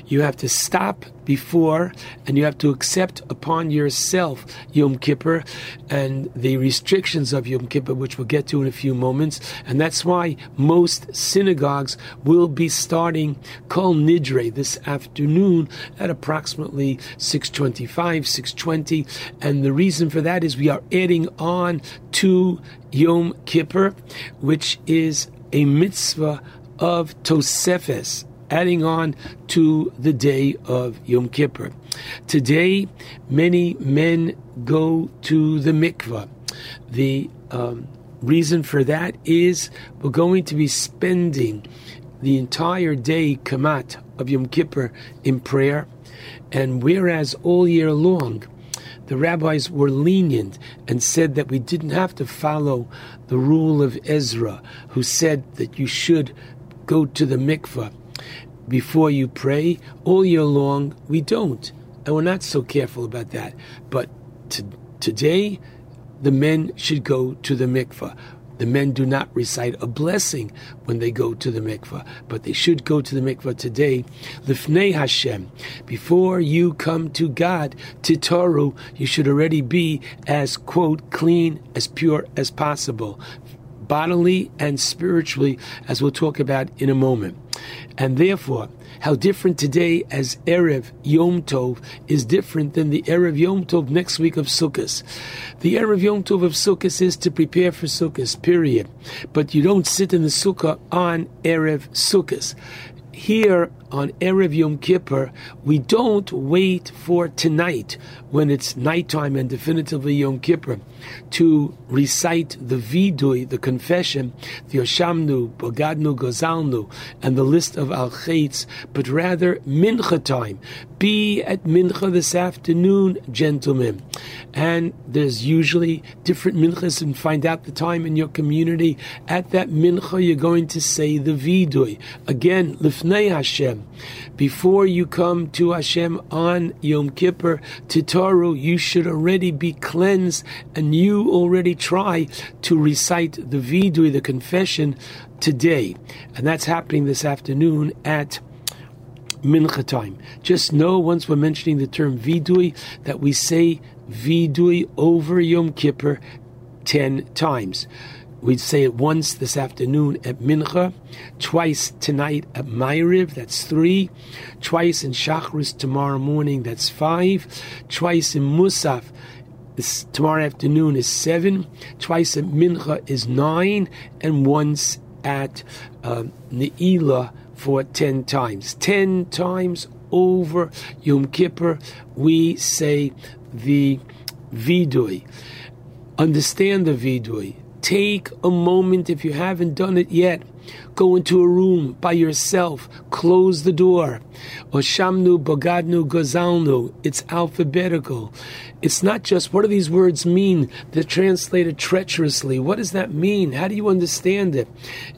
You have to stop before, and you have to accept upon yourself Yom Kippur and the restrictions of Yom Kippur, which we'll get to in a few moments. And that's why most synagogues will be starting Kol Nidre this afternoon at approximately 6:25, 6:20. And the reason for that is we are adding on to Yom Kippur, which is a mitzvah of Tosefes, adding on to the day of Yom Kippur. Today, many men go to the mikveh. The reason for that is we're going to be spending the entire day, Kamat, of Yom Kippur in prayer. And whereas all year long, the rabbis were lenient and said that we didn't have to follow the rule of Ezra, who said that you should go to the mikveh before you pray, all year long, we don't. And we're not so careful about that. But today, the men should go to the mikveh. The men do not recite a blessing when they go to the mikveh, but they should go to the mikveh today. Lifnei Hashem, before you come to God, Titoru, you should already be as, quote, clean, as pure as possible, bodily and spiritually, as we'll talk about in a moment. And therefore, how different today as Erev Yom Tov is different than the Erev Yom Tov next week of Sukkot. The Erev Yom Tov of Sukkot is to prepare for Sukkot, period. But you don't sit in the Sukkah on Erev Sukkot. Here, on Erev Yom Kippur, we don't wait for tonight when it's nighttime and definitively Yom Kippur to recite the vidui, the confession, the Yoshamnu, Bogadnu, Gozalnu, and the list of Al-Chaitz, but rather Mincha time. Be at Mincha this afternoon, gentlemen. And there's usually different Minchas, and find out the time in your community. At that Mincha, you're going to say the vidui. Again, Lifnei Hashem. Before you come to Hashem on Yom Kippur, Titaru, you should already be cleansed, and you already try to recite the vidui, the confession, today. And that's happening this afternoon at Mincha time. Just know, once we're mentioning the term vidui, that we say vidui over Yom Kippur 10 times. We'd say it once this afternoon at Mincha, twice tonight at Ma'ariv, that's 3, twice in Shacharis tomorrow morning, that's 5, twice in Musaf tomorrow afternoon is 7, twice at Mincha is 9, and once at Ne'ilah for 10 times. 10 times over Yom Kippur, we say the vidui. Understand the vidui. Take a moment, if you haven't done it yet, go into a room by yourself, close the door. Oshamnu, Bogadnu, Gozalnu. It's alphabetical. It's not just, what do these words mean? They're translated treacherously. What does that mean? How do you understand it?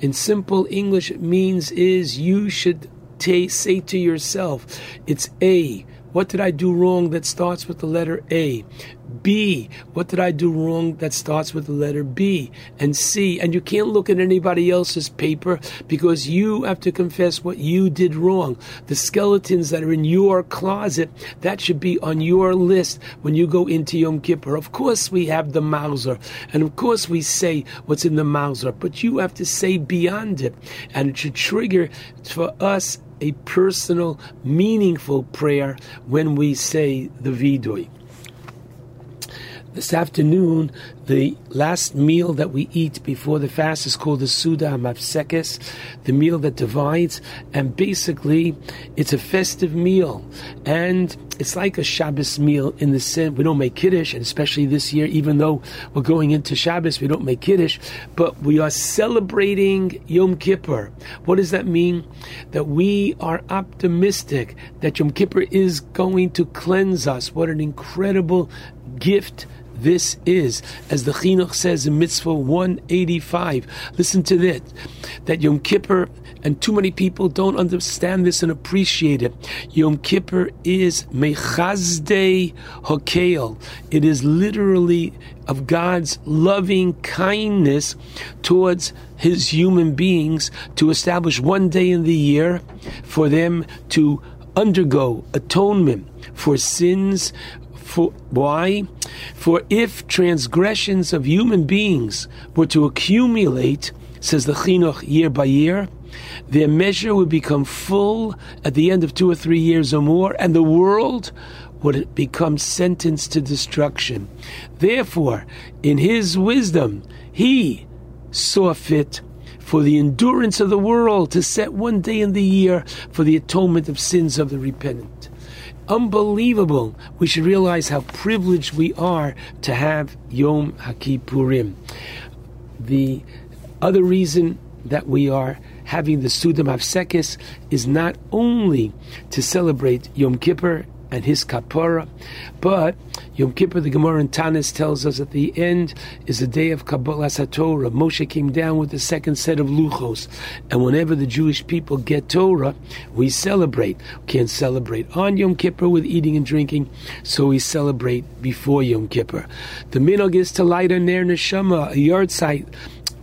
In simple English, it means is you should say to yourself, it's A. What did I do wrong that starts with the letter A? B, what did I do wrong that starts with the letter B? And C, and you can't look at anybody else's paper, because you have to confess what you did wrong. The skeletons that are in your closet, that should be on your list when you go into Yom Kippur. Of course we have the Mauser, and of course we say what's in the Mauser, but you have to say beyond it, and it should trigger for us a personal, meaningful prayer when we say the vidui. This afternoon, the last meal that we eat before the fast is called the Suda Hamafsekes, the meal that divides, and basically it's a festive meal, and it's like a Shabbos meal in the sense we don't make Kiddush, and especially this year, even though we're going into Shabbos, we don't make Kiddush, but we are celebrating Yom Kippur. What does that mean? That we are optimistic that Yom Kippur is going to cleanse us. What an incredible gift this is, as the Chinuch says in Mitzvah 185. Listen to that, that Yom Kippur, and too many people don't understand this and appreciate it. Yom Kippur is Mechazdei Hokel. It is literally of God's loving kindness towards His human beings to establish one day in the year for them to undergo atonement for sins. For why? For if transgressions of human beings were to accumulate, says the Chinuch, year by year, their measure would become full at the end of 2 or 3 years or more, and the world would become sentenced to destruction. Therefore, in His wisdom, He saw fit for the endurance of the world to set one day in the year for the atonement of sins of the repentant. Unbelievable. We should realize how privileged we are to have Yom HaKippurim. The other reason that we are having the Suda Hamafsekes is not only to celebrate Yom Kippur and his kapara, but Yom Kippur, the Gemara in Tanis tells us at the end, is the day of Kabbalah HaTorah. Moshe came down with the second set of luchos, and whenever the Jewish people get Torah, we celebrate. We can't celebrate on Yom Kippur with eating and drinking, so we celebrate before Yom Kippur. The minog is to light a ner neshama, a yard site,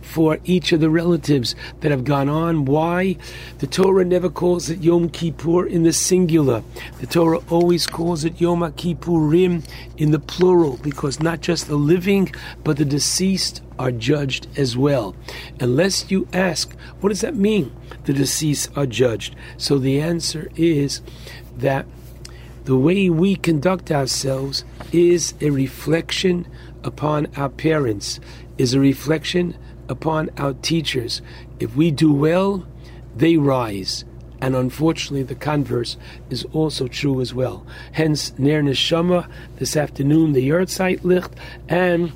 for each of the relatives that have gone on. Why? The Torah never calls it Yom Kippur in the singular. The Torah always calls it Yom HaKippurim in the plural, because not just the living, but the deceased are judged as well. Unless you ask, what does that mean, the deceased are judged? So the answer is that the way we conduct ourselves is a reflection upon our parents, is a reflection upon our teachers. If we do well, they rise. And unfortunately, the converse is also true as well. Hence, Ner Neshama, this afternoon, the Yahrzeit Licht, and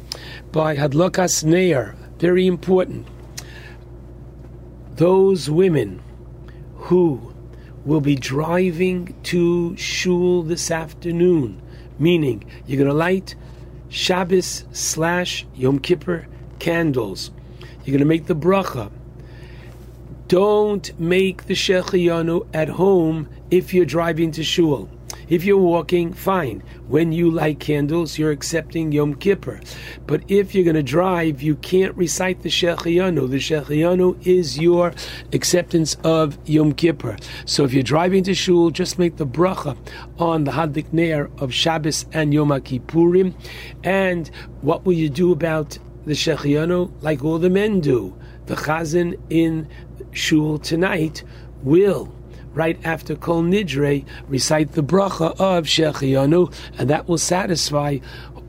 by Hadlakas Neir, very important. Those women who will be driving to Shul this afternoon, meaning you're going to light Shabbos/Yom Kippur candles. You're going to make the bracha. Don't make the Shechiyanu at home if you're driving to shul. If you're walking, fine. When you light candles, you're accepting Yom Kippur. But if you're going to drive, you can't recite the Shechiyanu. The Shechiyanu is your acceptance of Yom Kippur. So if you're driving to shul, just make the bracha on the Hadlik Ne'er of Shabbos and Yom Kippurim. And what will you do about the Shechiyanu? Like all the men do. The Chazan in Shul tonight will, right after Kol Nidre, recite the bracha of Shechiyanu, and that will satisfy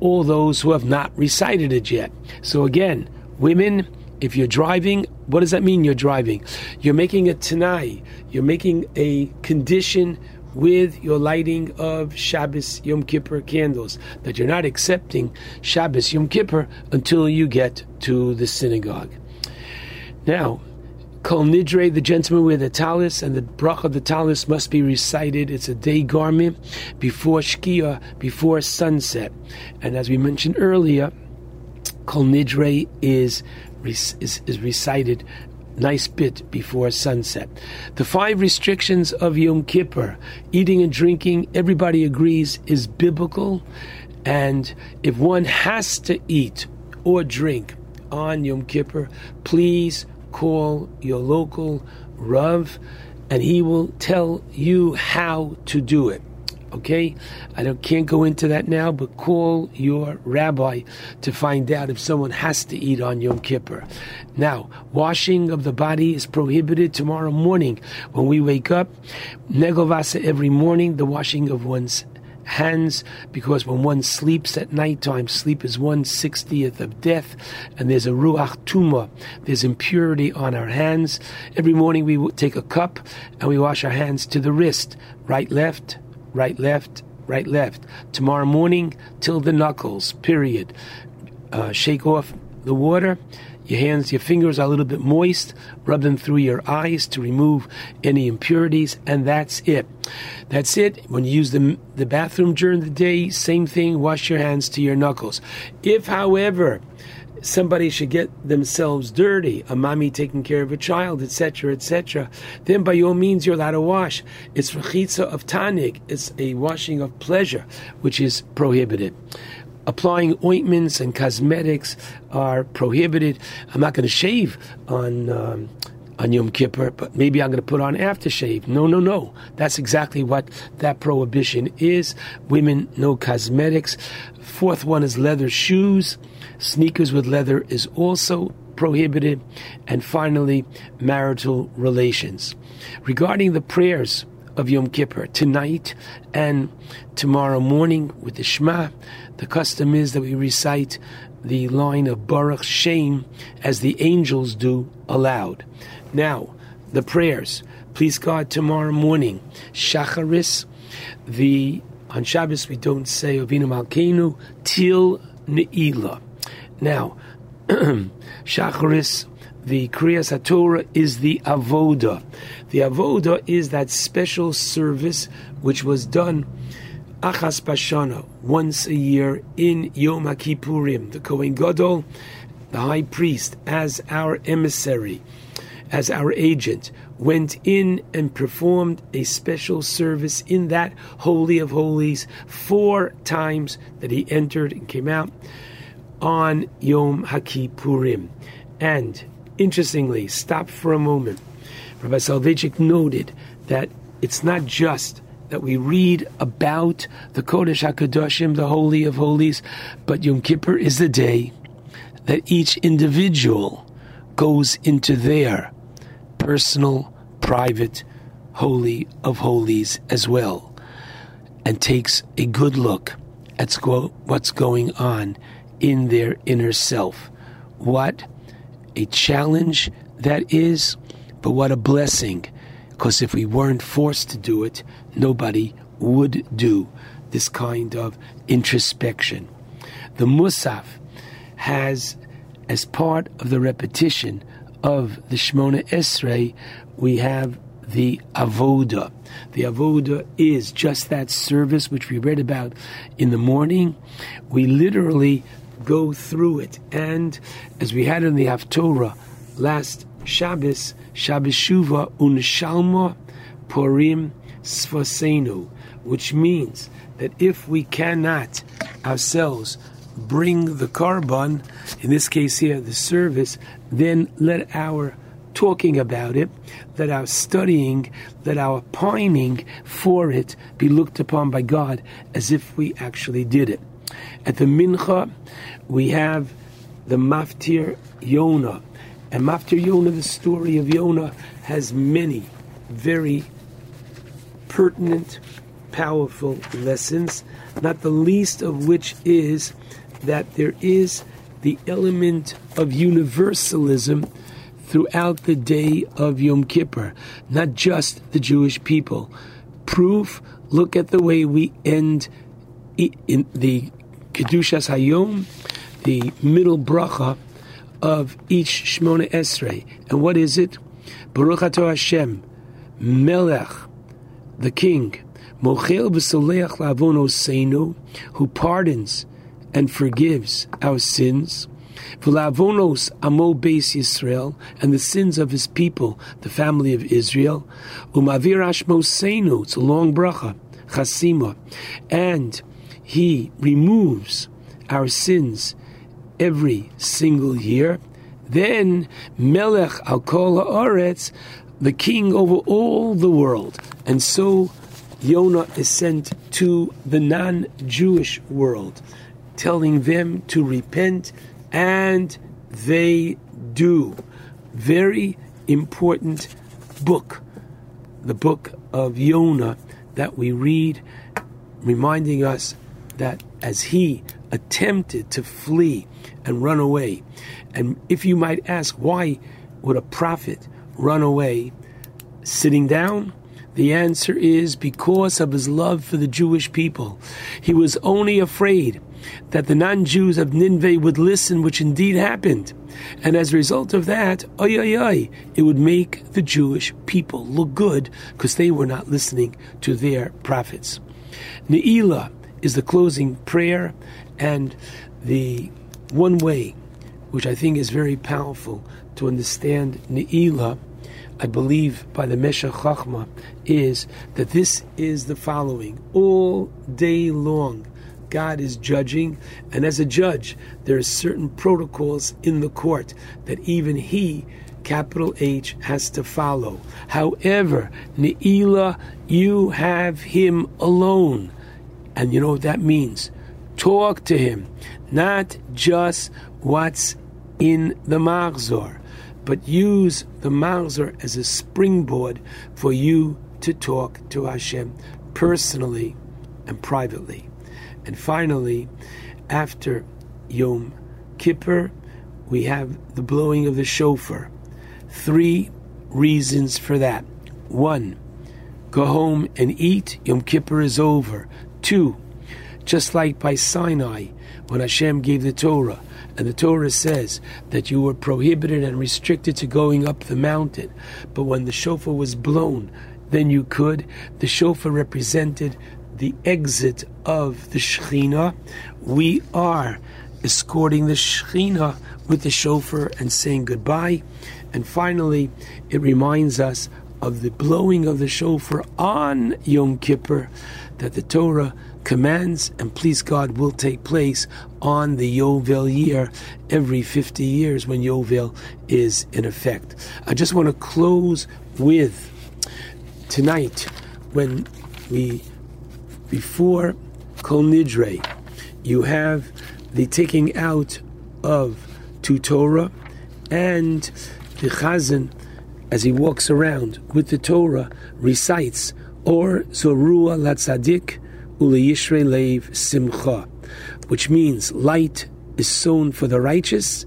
all those who have not recited it yet. So again, women, if you're driving, what does that mean you're driving? You're making a Tanai, you're making a condition with your lighting of Shabbos Yom Kippur candles, that you're not accepting Shabbos Yom Kippur until you get to the synagogue. Now, Kol Nidre, the gentleman with the talis, and the bracha of the talis must be recited. It's a day garment before Shkia, before sunset. And as we mentioned earlier, Kol Nidre is recited nice bit before sunset. The five restrictions of Yom Kippur, eating and drinking, everybody agrees is biblical. And if one has to eat or drink on Yom Kippur, please call your local Rav, and he will tell you how to do it. Okay? I can't go into that now, but call your rabbi to find out if someone has to eat on Yom Kippur. Now, washing of the body is prohibited tomorrow morning. When we wake up, negovasa every morning, the washing of one's hands, because when one sleeps at nighttime, sleep is 1/60th of death, and there's a ruach tumah, there's impurity on our hands. Every morning we take a cup and we wash our hands to the wrist, right, left, right, left, right, left. Tomorrow morning till the knuckles, period. Shake off the water. Your hands, your fingers are a little bit moist. Rub them through your eyes to remove any impurities, and that's it. That's it. When you use the bathroom during the day, same thing. Wash your hands to your knuckles. If, however, somebody should get themselves dirty, a mommy taking care of a child, etc., etc., then by all means you're allowed to wash. It's rechitza of tanig. It's a washing of pleasure, which is prohibited. Applying ointments and cosmetics are prohibited. I'm not going to shave on Yom Kippur, but maybe I'm going to put on aftershave. No. That's exactly what that prohibition is. Women, no cosmetics. Fourth one is leather shoes. Sneakers with leather is also prohibited. And finally, marital relations. Regarding the prayers of Yom Kippur, tonight and tomorrow morning with the Shema, the custom is that we recite the line of Baruch Shem as the angels do aloud. Now, the prayers. Please God, tomorrow morning, Shacharis. On Shabbos we don't say Avinu Malkeinu till Ne'ilah. Now, Shacharis. The Kriyas HaTorah is the Avoda. The Avoda is that special service which was done Achas Bashana, once a year, in Yom HaKippurim. The Kohen Gadol, the high priest, as our emissary, as our agent, went in and performed a special service in that Holy of Holies 4 times that he entered and came out on Yom HaKippurim. And interestingly, stop for a moment. Rabbi Salvechik noted that it's not just that we read about the Kodesh HaKadoshim, the Holy of Holies, but Yom Kippur is the day that each individual goes into their personal, private Holy of Holies as well, and takes a good look at what's going on in their inner self. What a challenge that is, but what a blessing. because if we weren't forced to do it, nobody would do this kind of introspection. The Musaf has, as part of the repetition of the Shemona Esrei, we have the Avoda. The Avoda is just that service which we read about in the morning. We literally go through it. And as we had in the Haftorah last Shabbos, Shabbos Shuvah Unshalma Purim Sfosenu, which means that if we cannot ourselves bring the korban, in this case here the service, then let our talking about it, let our studying, let our pining for it be looked upon by God as if we actually did it. At the Mincha, we have the Maftir Yonah. And Maftir Yonah, the story of Yonah, has many very pertinent, powerful lessons, not the least of which is that there is the element of universalism throughout the day of Yom Kippur, not just the Jewish people. Proof, look at the way we end in the Kedushas Hayom, the middle bracha of each Shemona Esrei. And what is it? Baruch Ato Hashem, Melech, the King, Mochel V'Soleach L'Avon Oseinu, who pardons and forgives our sins, V'La'avonos Amo Beis Yisrael, and the sins of his people, the family of Israel, U'Mavir Ashmo Seinu, it's a long bracha, Chasima, and he removes our sins every single year. Then Melech al Kol Ha'aretz, the king over all the world. And so Yonah is sent to the non-Jewish world, telling them to repent, and they do. Very important book, the book of Yonah that we read, reminding us that as he attempted to flee and run away, and if you might ask, why would a prophet run away sitting down? The answer is because of his love for the Jewish people. He was only afraid that the non-Jews of Nineveh would listen, which indeed happened. And as a result of that, it would make the Jewish people look good because they were not listening to their prophets. Ne'ilah is the closing prayer, and the one way, which I think is very powerful to understand Ne'ilah, I believe by the Meshech Chachma, is that this is the following. All day long, God is judging, and as a judge, there are certain protocols in the court that even he, capital H, has to follow. However, Ne'ilah, you have him alone. And you know what that means? Talk to him, not just what's in the Mahzor, but use the Mahzor as a springboard for you to talk to Hashem personally and privately. And finally, after Yom Kippur, we have the blowing of the shofar. 3 reasons for that. 1, go home and eat. Yom Kippur is over. 2, just like by Sinai, when Hashem gave the Torah, and the Torah says that you were prohibited and restricted to going up the mountain, but when the shofar was blown, then you could. The shofar represented the exit of the Shekhinah. We are escorting the Shekhinah with the shofar and saying goodbye. And finally, it reminds us of the blowing of the shofar on Yom Kippur, that the Torah commands, and please God, will take place on the Yovel year, every 50 years when Yovel is in effect. I just want to close with tonight, when we, before Kol Nidre, you have the taking out of Tu Torah, and the Chazan, as he walks around with the Torah, recites, Or Zorua Latzadik Uliyishrei Leiv Simcha, which means light is sown for the righteous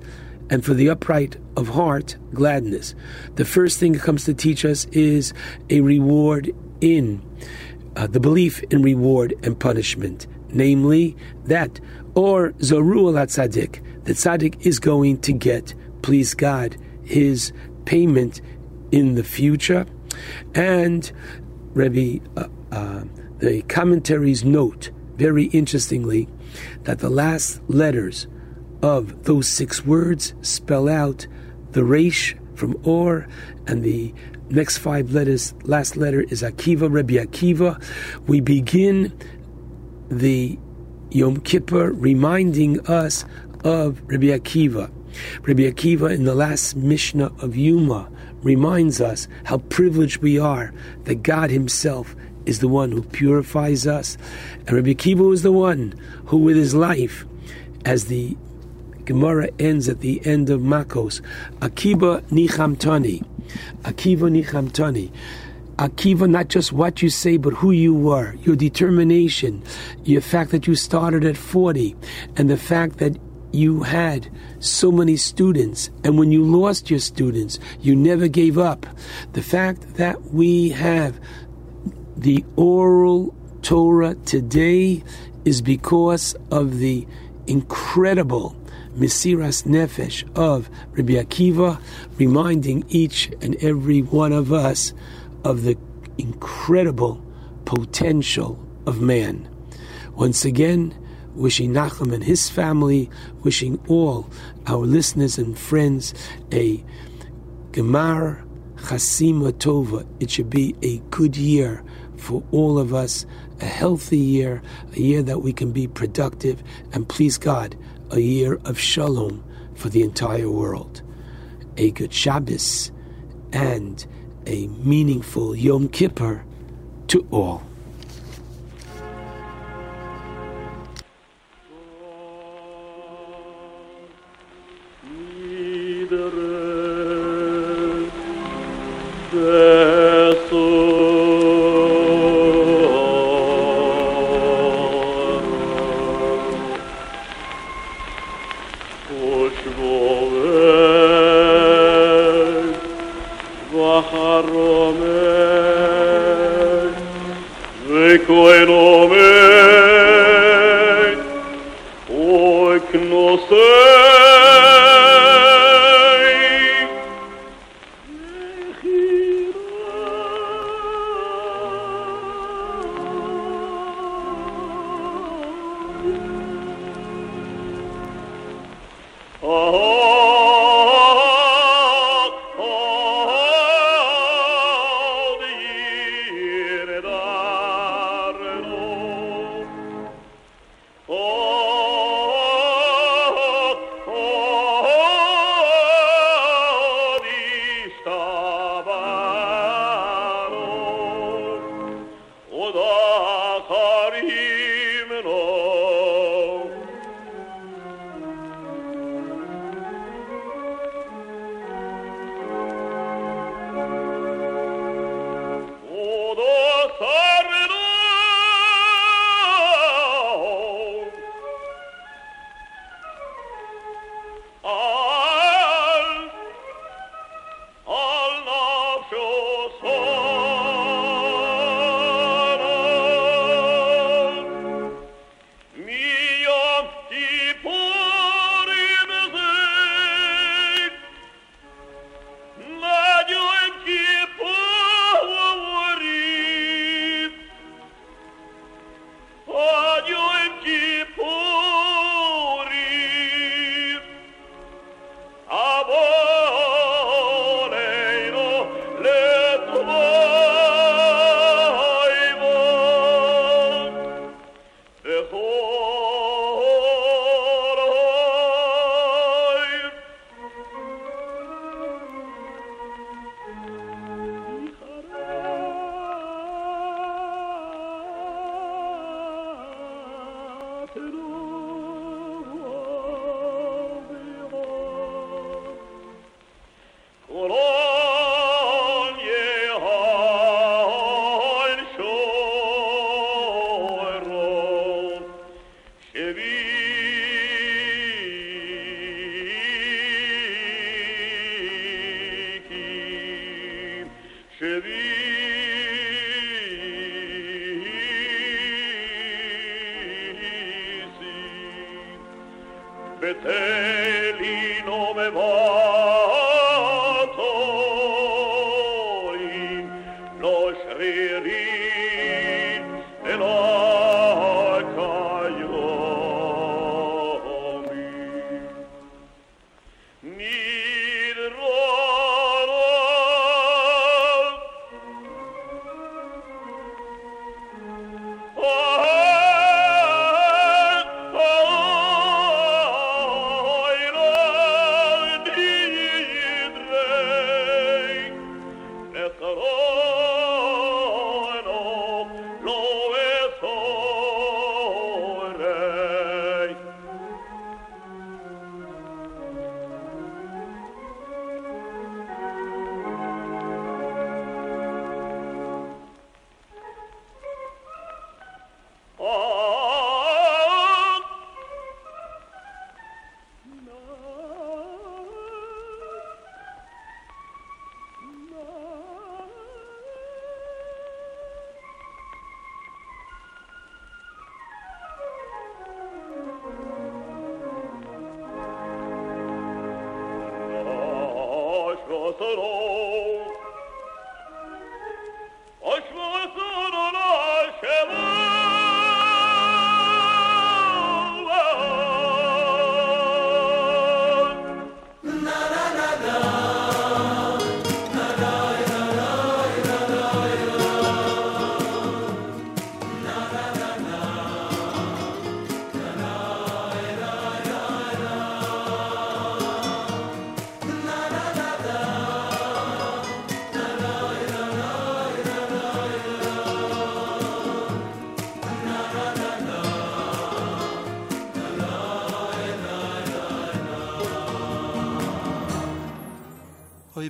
and for the upright of heart, gladness. The first thing it comes to teach us is a reward in the belief in reward and punishment, namely that, or Zoru al Tzaddik, the Tzaddik is going to get, please God, his payment in the future. And Rabbi, the commentaries note, very interestingly, that the last letters of those six words spell out the Reish from Or, and the next five letters, last letter is Akiva, Rabbi Akiva. We begin the Yom Kippur reminding us of Rabbi Akiva. Rabbi Akiva in the last Mishnah of Yuma reminds us how privileged we are that God himself is the one who purifies us. And Rabbi Akiva is the one who with his life, as the Gemara ends at the end of Makos, Akiva Nichamtani. Akiva Nichamtani. Akiva, not just what you say, but who you were, your determination, your fact that you started at 40, and the fact that you had so many students, and when you lost your students, you never gave up. The fact that we have the oral Torah today is because of the incredible Mesiras Nefesh of Rabbi Akiva, reminding each and every one of us of the incredible potential of man. Once again, wishing Nachum and his family, wishing all our listeners and friends a Gemar Chasima Tova. It should be a good year for all of us, a healthy year, a year that we can be productive, and please God, a year of Shalom for the entire world. A good Shabbos and a meaningful Yom Kippur to all.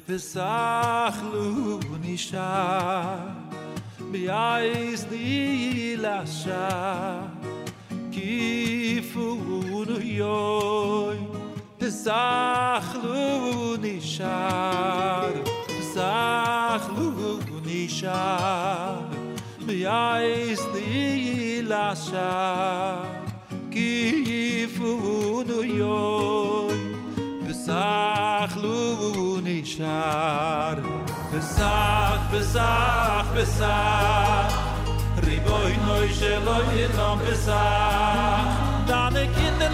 Pesach lu nisha bi'ayis dilasha kifunu yoy pesach lu nisha bi'ayis dilasha kifunu yoy pesach lu Pesach, Pesach, Pesach, Riboy noi shelo yidam Pesach. Deine Kinder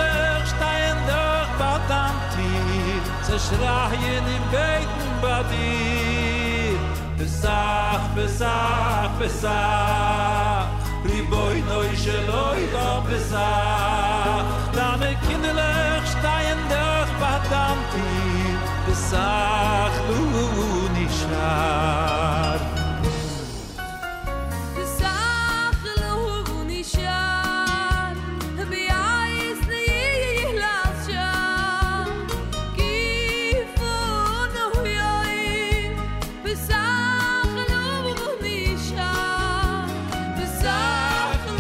stehen doch bald am Tisch, sie schreien im Beten bei dir. Pesach, Pesach, Pesach, Riboy noi shelo yidam Pesach. Deine Kinder stehen doch bald am Tisch. Pesach lu nishar Pesach lu nishar B'ayis nilashar Kifunu yoyim Pesach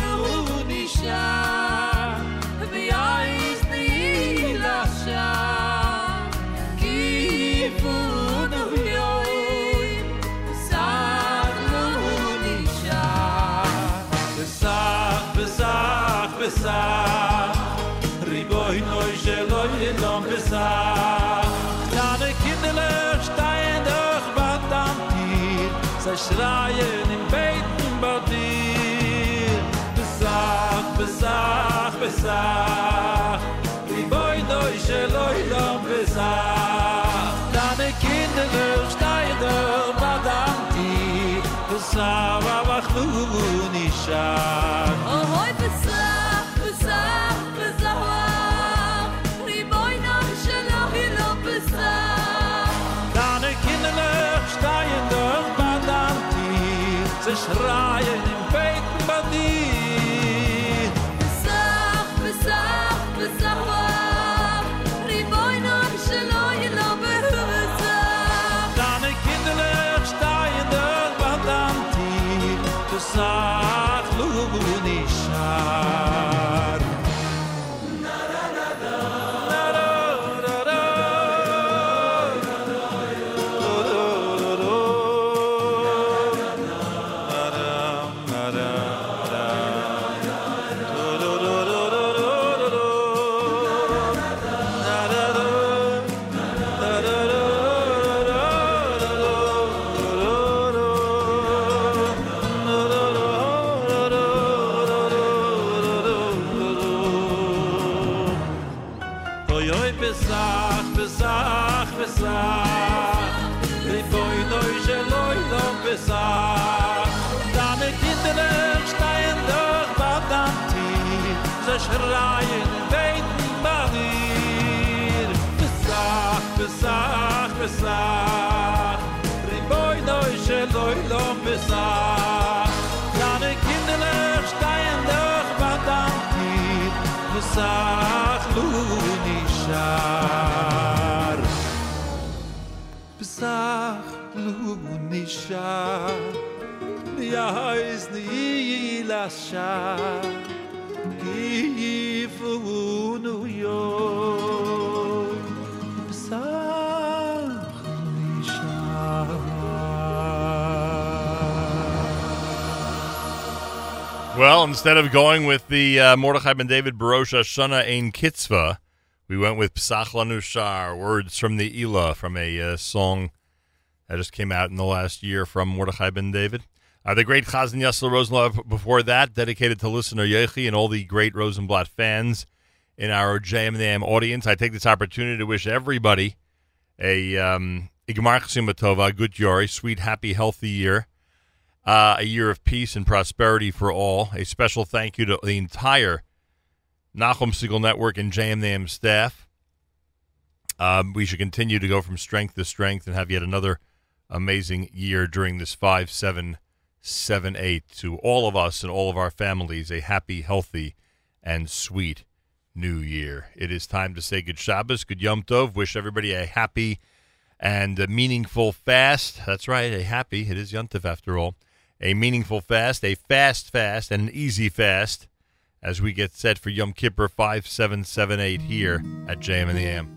lu nishar Pesach lu nishar B'ayis nilashar Riboy noi shelo yidam Pesach. Deine Kinder stehen doch bald am Tisch, sie schreien im Beten bei dir. Pesach, Pesach, Pesach, Riboy noi shelo yidam Pesach. Deine Kinder stehen doch bald am Tisch, Pesach avachnu nishar. Oh hoy Pesach. Pesach, Pesach, Riboyno shelo hilo Pesach. Deine Kinder stehen doch bald am Tisch, sie schreien im Beten bei dir. Pesach, Pesach. Well, instead of going with the Mordechai Ben David Barosh Hashanah Ein Kitzvah, we went with Psach Lanu Shar, words from the Ilah, from a song that just came out in the last year from Mordechai Ben David. The great Chazan Yisrael Rosenblatt before that, dedicated to listener Yechi and all the great Rosenblatt fans in our JM and AM audience. I take this opportunity to wish everybody a Gemara Chasima Tova, good Yori, sweet, happy, healthy year. A year of peace and prosperity for all. A special thank you to the entire Nachum Segal Network and JMNAM staff. We should continue to go from strength to strength and have yet another amazing year during this 5778. To all of us and all of our families, a happy, healthy, and sweet new year. It is time to say good Shabbos, good Yom Tov. Wish everybody a happy and a meaningful fast. That's right, a happy. It is Yom Tov after all. A meaningful fast, a fast, and an easy fast as we get set for Yom Kippur 5778 here at JM and the AM.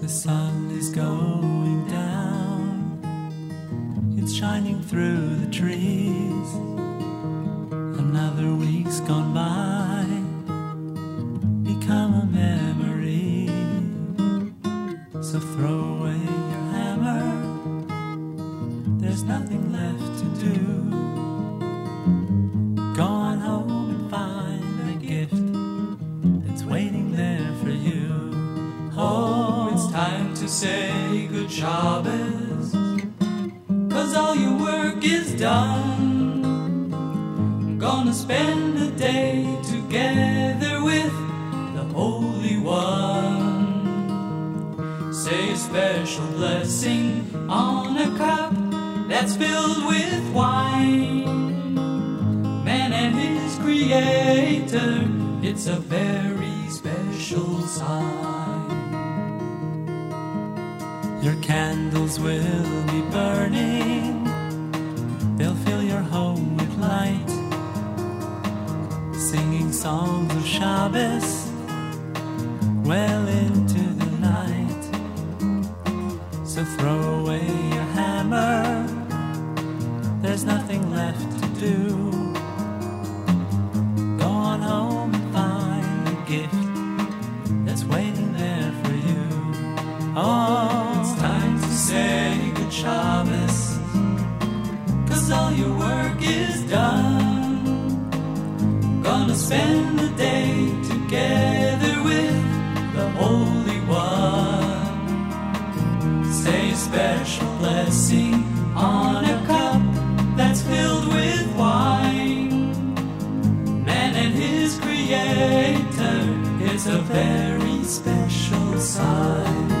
The sun is going down, it's shining through the trees. Another week's gone by, become a memory. So throw away your hammer, there's nothing left to do. Go on home and find the gift that's waiting there for you. Oh, time to say good Shabbos, 'cause all your work is done. I'm gonna spend the day together with the Holy One. Say a special blessing on a cup that's filled with wine. Man and his Creator, it's a very special sign. Your candles will be burning, they'll fill your home with light. Singing songs of Shabbos well into the night. So throw away your hammer, there's nothing left to do. Go on home and find the gift that's waiting there for you. Oh, say good Shabbos, 'cause all your work is done. Gonna spend the day together with the Holy One. Say a special blessing on a cup that's filled with wine. Man and his Creator is a very special sign.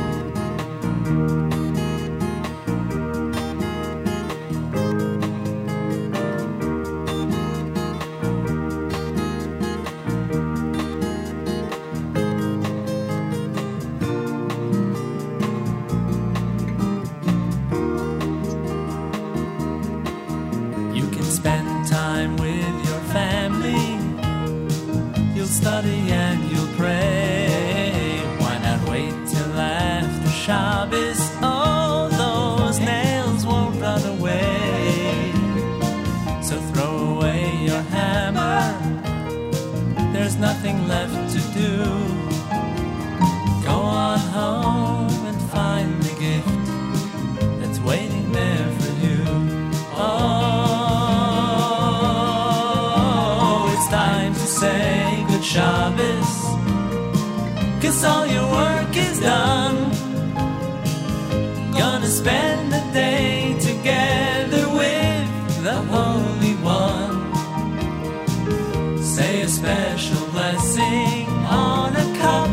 Study and you'll pray. Why not wait till after Shabbos? Oh, those nails won't run away. So throw away your hammer, there's nothing left to do. Go on home and find the gift that's waiting there for you. Oh, say good Shabbos, 'cause all your work is done. Gonna spend the day together with the Holy One. Say a special blessing on a cup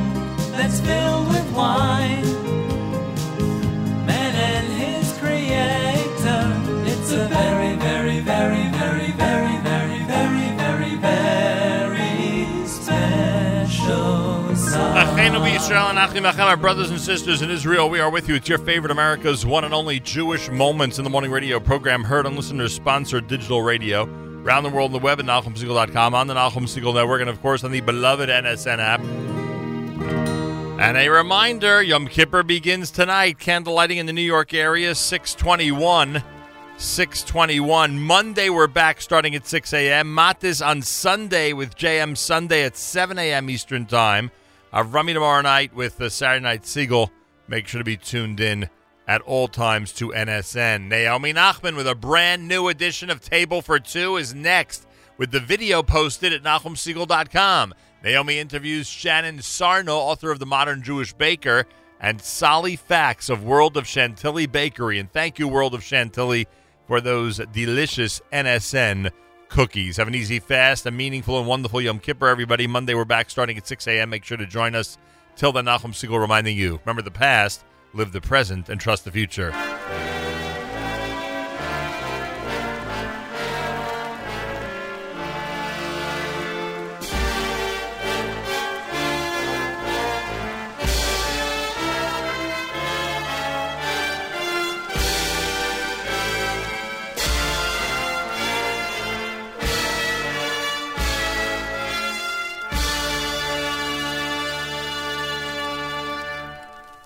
that's filled with wine. Man and his Creator, it's a very, very, very, very, very, very, very, very, very special song. Our brothers and sisters in Israel, we are with you. It's your favorite America's one and only Jewish Moments in the Morning radio program, heard on listener-sponsored digital radio. Around the world on the web at NachumSegal.com, on the Nachum Segal Network, and of course on the beloved NSN app. And a reminder, Yom Kippur begins tonight. Candle lighting in the New York area, 6:21. Monday we're back starting at 6 a.m. Matis on Sunday with JM Sunday at 7 a.m. Eastern Time. Rummy tomorrow night with the Saturday Night Segal. Make sure to be tuned in at all times to NSN. Naomi Nachman with a brand new edition of Table for Two is next, with the video posted at NachumSegal.com. Naomi interviews Shannon Sarna, author of The Modern Jewish Baker, and Sally Fax of World of Chantilly Bakery. And thank you, World of Chantilly, for those delicious NSN cookies. Have an easy fast, a meaningful and wonderful Yom Kippur, everybody. Monday we're back starting at 6 a.m. Make sure to join us. Till then, Nachum Segal reminding you, remember the past, live the present, and trust the future.